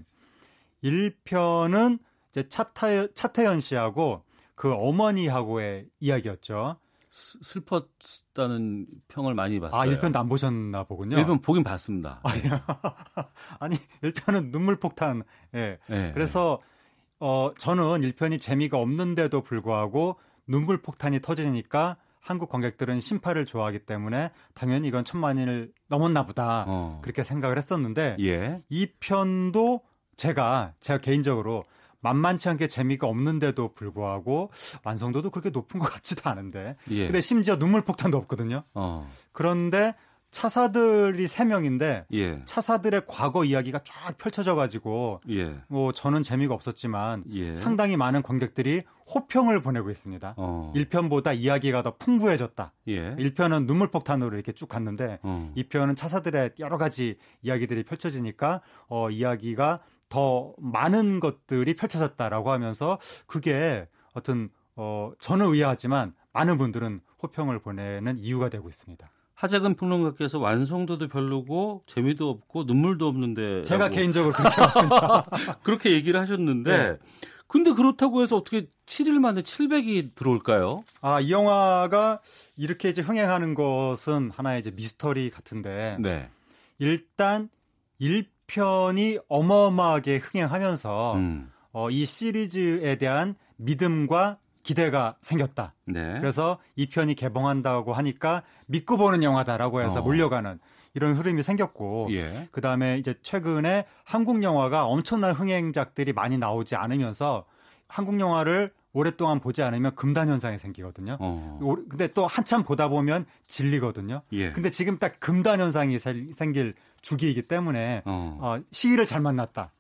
1편은 이제 차태현 씨하고 그 어머니하고의 이야기였죠. 슬펐다는 평을 많이 봤어요. 아, 1편도 안 보셨나 보군요. 1편 보긴 봤습니다. 아니, 1편은 눈물 폭탄. 예. 네, 그래서 저는 1편이 재미가 없는데도 불구하고 눈물 폭탄이 터지니까 한국 관객들은 신파를 좋아하기 때문에 당연히 이건 1,000만인을 넘었나 보다. 그렇게 생각을 했었는데 예. 2편도 제가 개인적으로 만만치 않게 재미가 없는데도 불구하고 완성도도 그렇게 높은 것 같지도 않은데 예. 근데 심지어 눈물 폭탄도 없거든요. 그런데 차사들이 3명인데 예. 차사들의 과거 이야기가 쫙 펼쳐져가지고 예. 뭐 저는 재미가 없었지만 예. 상당히 많은 관객들이 호평을 보내고 있습니다. 1편보다 이야기가 더 풍부해졌다. 예. 1편은 눈물 폭탄으로 이렇게 쭉 갔는데 2편은 차사들의 여러 가지 이야기들이 펼쳐지니까 이야기가 더 많은 것들이 펼쳐졌다라고 하면서 그게 어떤 저는 의아하지만 많은 분들은 호평을 보내는 이유가 되고 있습니다. 하재근 평론가께서 완성도도 별로고 재미도 없고 눈물도 없는데 제가 개인적으로 그렇게 봤습니다. 그렇게 얘기를 하셨는데 네. 근데 그렇다고 해서 어떻게 7일 만에 700이 들어올까요? 아, 이 영화가 이렇게 이제 흥행하는 것은 하나의 이제 미스터리 같은데 네. 일단 1편이 어마어마하게 흥행하면서 이 시리즈에 대한 믿음과 기대가 생겼다. 네. 그래서 2편이 개봉한다고 하니까 믿고 보는 영화다라고 해서 몰려가는 이런 흐름이 생겼고 예. 그다음에 이제 최근에 한국 영화가 엄청난 흥행작들이 많이 나오지 않으면서 한국 영화를 오랫동안 보지 않으면 금단 현상이 생기거든요. 근데 또 한참 보다 보면 질리거든요. 예. 근데 지금 딱 금단 현상이 생길 주기이기 때문에 시기를 잘 만났다.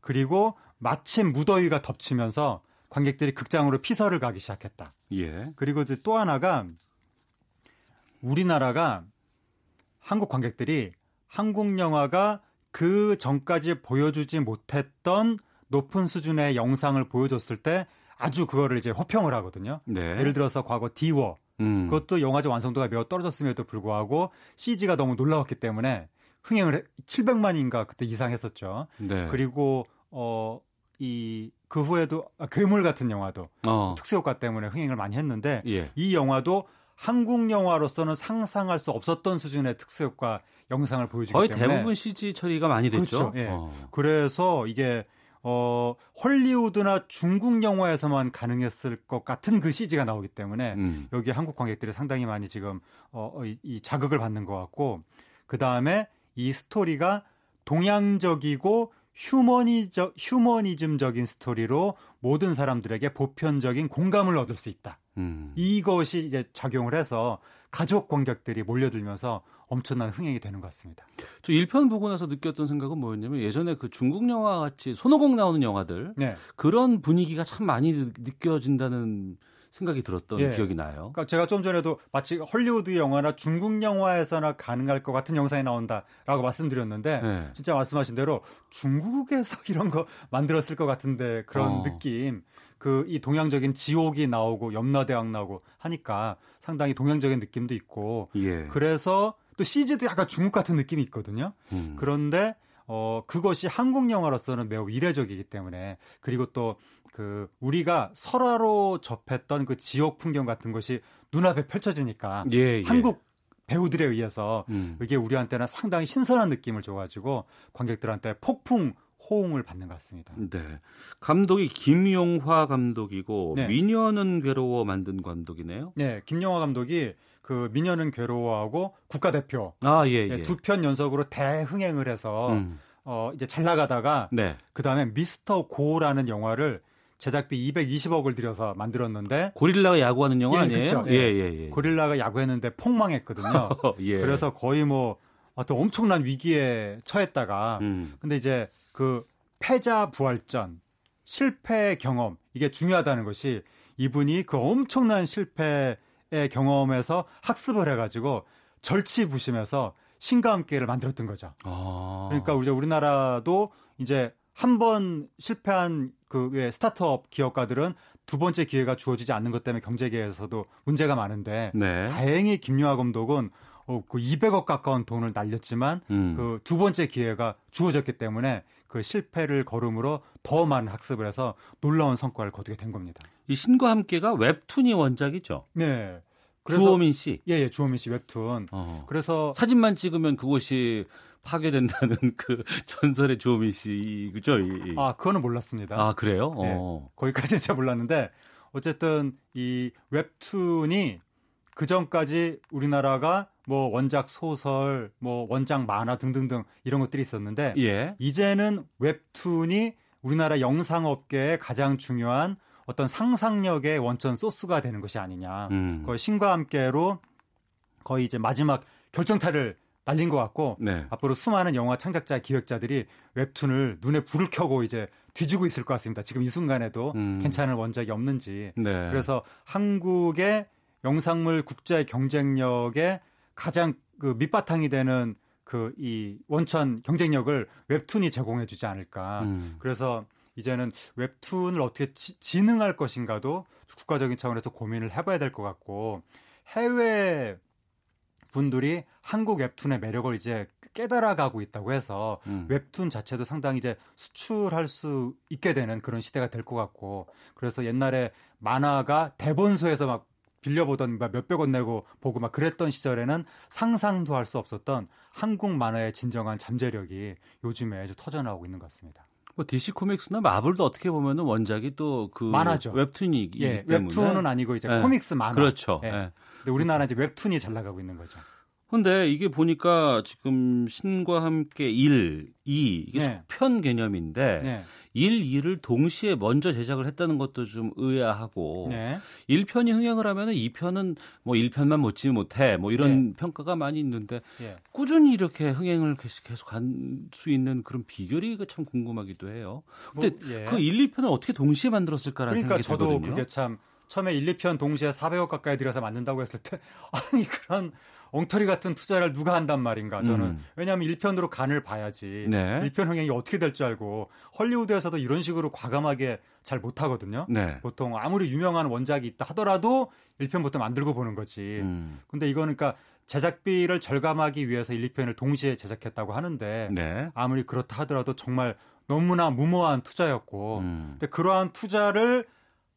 그리고 마침 무더위가 덮치면서 관객들이 극장으로 피서를 가기 시작했다. 예. 그리고 이제 또 하나가 우리나라가 한국 관객들이 한국 영화가 그 전까지 보여주지 못했던 높은 수준의 영상을 보여줬을 때 아주 그거를 이제 호평을 하거든요. 네. 예를 들어서 과거 디워. 그것도 영화적 완성도가 매우 떨어졌음에도 불구하고 CG가 너무 놀라웠기 때문에 흥행을 700만인가 그때 이상했었죠. 네. 그리고 그 후에도 괴물 같은 영화도 특수효과 때문에 흥행을 많이 했는데 예. 이 영화도 한국 영화로서는 상상할 수 없었던 수준의 특수효과 영상을 보여주기 거의 때문에 거의 대부분 CG 처리가 많이 됐죠. 그렇죠. 예. 그래서 이게 헐리우드나 중국 영화에서만 가능했을 것 같은 그 CG가 나오기 때문에 여기 한국 관객들이 상당히 많이 지금 이 자극을 받는 것 같고 그다음에 이 스토리가 동양적이고 휴머니즘적인 스토리로 모든 사람들에게 보편적인 공감을 얻을 수 있다. 이것이 이제 작용을 해서 가족 관객들이 몰려들면서 엄청난 흥행이 되는 것 같습니다. 저 1편 보고 나서 느꼈던 생각은 뭐였냐면 예전에 그 중국 영화 같이 손오공 나오는 영화들 네. 그런 분위기가 참 많이 느껴진다는 생각이 들었던 예. 기억이 나요. 그러니까 제가 좀 전에도 마치 헐리우드 영화나 중국 영화에서나 가능할 것 같은 영상이 나온다라고 말씀드렸는데 예. 진짜 말씀하신 대로 중국에서 이런 거 만들었을 것 같은데 그런 느낌. 그 이 동양적인 지옥이 나오고 염라대왕 나오고 하니까 상당히 동양적인 느낌도 있고 예. 그래서 또 CG도 약간 중국 같은 느낌이 있거든요. 그런데 그것이 한국 영화로서는 매우 이례적이기 때문에 그리고 또 그 우리가 설화로 접했던 그 지역 풍경 같은 것이 눈앞에 펼쳐지니까 예, 예. 한국 배우들에 의해서 이게 우리한테는 상당히 신선한 느낌을 줘가지고 관객들한테 폭풍 호응을 받는 것 같습니다. 네, 감독이 김용화 감독이고 네. 미녀는 괴로워 만든 감독이네요. 네, 김용화 감독이 그 미녀는 괴로워하고 국가대표 예. 두 편 연속으로 대흥행을 해서 이제 잘 나가다가 네. 그다음에 미스터 고라는 영화를 제작비 220억을 들여서 만들었는데 고릴라가 야구하는 영화 아니에요? 그렇죠. 예. 고릴라가 야구했는데 폭망했거든요. 예. 그래서 거의 뭐 또 엄청난 위기에 처했다가 근데 이제 그 패자 부활전 실패의 경험 이게 중요하다는 것이 이분이 그 엄청난 실패 경험에서 학습을 해가지고 절치부심해서 신과 함께를 만들었던 거죠. 그러니까 우리나라도 이제 한 번 실패한 그 왜 스타트업 기업가들은 두 번째 기회가 주어지지 않는 것 때문에 경제계에서도 문제가 많은데 네. 다행히 김용화 감독은 그 200억 가까운 돈을 날렸지만 그 두 번째 기회가 주어졌기 때문에 그 실패를 거름으로 더 많은 학습을 해서 놀라운 성과를 거두게 된 겁니다. 이 신과 함께가 웹툰이 원작이죠. 네. 그래서, 주호민 씨. 예, 주호민 씨 웹툰. 그래서 사진만 찍으면 그것이 파괴된다는 그 전설의 주호민 씨 그죠? 아, 그거는 몰랐습니다. 아, 그래요? 네, 거기까지는 제가 몰랐는데 어쨌든 이 웹툰이 그 전까지 우리나라가 뭐 원작 소설, 뭐 원작 만화 등등등 이런 것들이 있었는데 예. 이제는 웹툰이 우리나라 영상업계의 가장 중요한 어떤 상상력의 원천 소스가 되는 것이 아니냐. 거의 신과 함께로 거의 이제 마지막 결정타를 날린 것 같고 네. 앞으로 수많은 영화 창작자, 기획자들이 웹툰을 눈에 불을 켜고 이제 뒤지고 있을 것 같습니다. 지금 이 순간에도 괜찮은 원작이 없는지. 네. 그래서 한국의 영상물 국제 경쟁력에 가장 그 밑바탕이 되는 그 이 원천 경쟁력을 웹툰이 제공해주지 않을까. 그래서 이제는 웹툰을 어떻게 진흥할 것인가도 국가적인 차원에서 고민을 해봐야 될 것 같고 해외 분들이 한국 웹툰의 매력을 이제 깨달아가고 있다고 해서 웹툰 자체도 상당히 이제 수출할 수 있게 되는 그런 시대가 될 것 같고 그래서 옛날에 만화가 대본소에서 막 빌려보던 몇백 원 내고 보고 막 그랬던 시절에는 상상도 할 수 없었던 한국 만화의 진정한 잠재력이 요즘에 좀 터져나오고 있는 것 같습니다. 뭐 DC 코믹스나 마블도 어떻게 보면 원작이 또 그 만화죠. 웹툰이기 예, 때문에. 웹툰은 아니고 이제 예. 코믹스 만화. 그렇죠. 예. 예. 근데 우리나라 이제 웹툰이 잘 나가고 있는 거죠. 근데 이게 보니까 지금 신과 함께 1, 2 이게 네. 수편 개념인데 네. 1, 2를 동시에 먼저 제작을 했다는 것도 좀 의아하고 네. 1편이 흥행을 하면 2편은 뭐 1편만 못지 못해 뭐 이런 네. 평가가 많이 있는데 네. 꾸준히 이렇게 흥행을 계속 할 수 있는 그런 비결이 참 궁금하기도 해요. 근데 뭐, 예. 그 1, 2편을 어떻게 동시에 만들었을까라는 그러니까 생각이 들거든요. 그러니까 저도 그게 참 처음에 1, 2편 동시에 400억 가까이 들여서 만든다고 했을 때 아니 그런 엉터리 같은 투자를 누가 한단 말인가 저는. 왜냐하면 1편으로 간을 봐야지. 네. 1편 흥행이 어떻게 될 줄 알고 헐리우드에서도 이런 식으로 과감하게 잘 못하거든요. 네. 보통 아무리 유명한 원작이 있다 하더라도 1편부터 만들고 보는 거지. 근데 이거는 그러니까 제작비를 절감하기 위해서 1, 2편을 동시에 제작했다고 하는데 네. 아무리 그렇다 하더라도 정말 너무나 무모한 투자였고 근데 그러한 투자를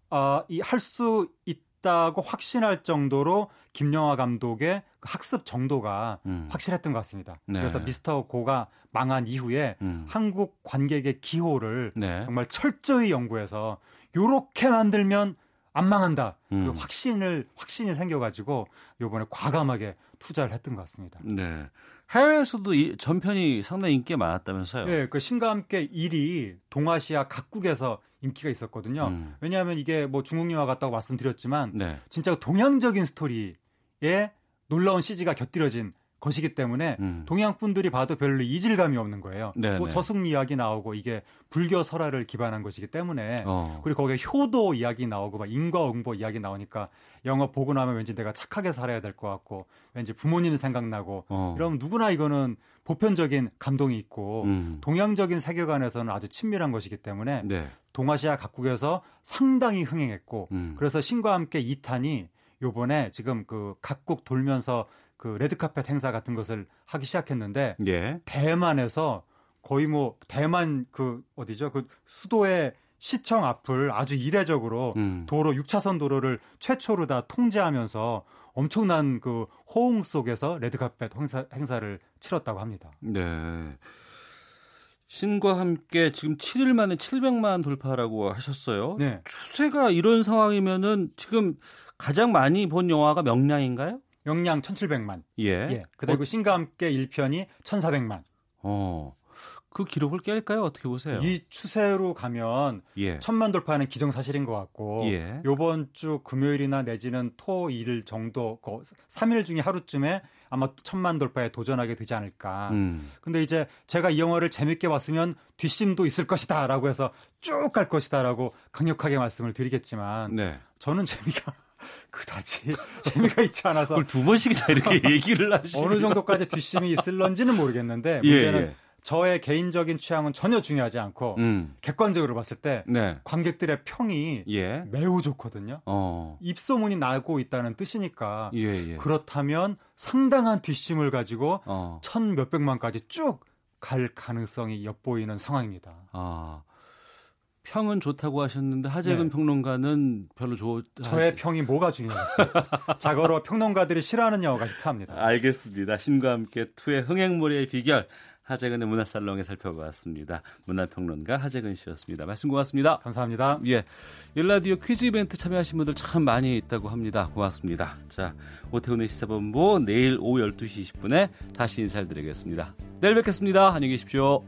할 수 있다고 확신할 정도로 김영하 감독의 학습 정도가 확실했던 것 같습니다. 네. 그래서 미스터 고가 망한 이후에 한국 관객의 기호를 네. 정말 철저히 연구해서 요렇게 만들면 안 망한다. 그 확신이 생겨가지고 이번에 과감하게 투자를 했던 것 같습니다. 네. 해외에서도 전편이 상당히 인기가 많았다면서요? 네, 그 신과 함께 1이 동아시아 각국에서 인기가 있었거든요. 왜냐하면 이게 뭐 중국 영화 같다고 말씀드렸지만 네. 진짜 동양적인 스토리에 놀라운 CG가 곁들여진 것이기 때문에 동양 분들이 봐도 별로 이질감이 없는 거예요. 뭐 저승 이야기 나오고 이게 불교 설화를 기반한 것이기 때문에 그리고 거기에 효도 이야기 나오고 막 인과응보 이야기 나오니까 영화 보고 나면 왠지 내가 착하게 살아야 될 것 같고 왠지 부모님 생각나고 이러면 누구나 이거는 보편적인 감동이 있고 동양적인 세계관에서는 아주 친밀한 것이기 때문에 네. 동아시아 각국에서 상당히 흥행했고 그래서 신과 함께 2탄이 요번에 지금 그 각국 돌면서 그 레드카펫 행사 같은 것을 하기 시작했는데 예. 대만에서 거의 뭐 대만 그 어디죠? 그 수도의 시청 앞을 아주 이례적으로 도로 6차선 도로를 최초로 다 통제하면서 엄청난 그 호응 속에서 레드카펫 행사를 치렀다고 합니다. 네. 신과 함께 지금 7일 만에 700만 돌파라고 하셨어요. 네. 추세가 이런 상황이면은 지금 가장 많이 본 영화가 명량인가요? 명량 1,700만. 예. 예. 그리고 신과 함께 1편이 1,400만. 그 기록을 깰까요? 어떻게 보세요? 이 추세로 가면 예. 1,000만 돌파는 기정사실인 것 같고 예. 이번 주 금요일이나 내지는 토일 정도 3일 중에 하루쯤에 아마 1,000만 돌파에 도전하게 되지 않을까. 근데 이제 제가 이 영화를 재밌게 봤으면 뒷심도 있을 것이다 라고 해서 쭉 갈 것이다 라고 강력하게 말씀을 드리겠지만 네. 저는 그다지 재미가 있지 않아서 그걸 두 번씩이나 이렇게 얘기를 하시고 어느 정도까지 뒷심이 있을런지는 모르겠는데 문제는 예, 예. 저의 개인적인 취향은 전혀 중요하지 않고 객관적으로 봤을 때 네. 관객들의 평이 예. 매우 좋거든요. 입소문이 나고 있다는 뜻이니까 예예. 그렇다면 상당한 뒷심을 가지고 1,000몇백만까지 쭉 갈 가능성이 엿보이는 상황입니다. 아. 평은 좋다고 하셨는데 하재근 네. 평론가는 별로 좋지 저의 평이 뭐가 중요했어요. 자거로 평론가들이 싫어하는 영화가 히트합니다. 알겠습니다. 신과 함께 2의 흥행몰이의 비결 하재근의 문화살롱에 살펴보았습니다. 문화평론가 하재근 씨였습니다. 말씀 고맙습니다. 감사합니다. 예, 일라디오 퀴즈 이벤트 참여하신 분들 참 많이 있다고 합니다. 고맙습니다. 자, 오태훈의 시사본부 내일 오후 12시 20분에 다시 인사를 드리겠습니다. 내일 뵙겠습니다. 안녕히 계십시오.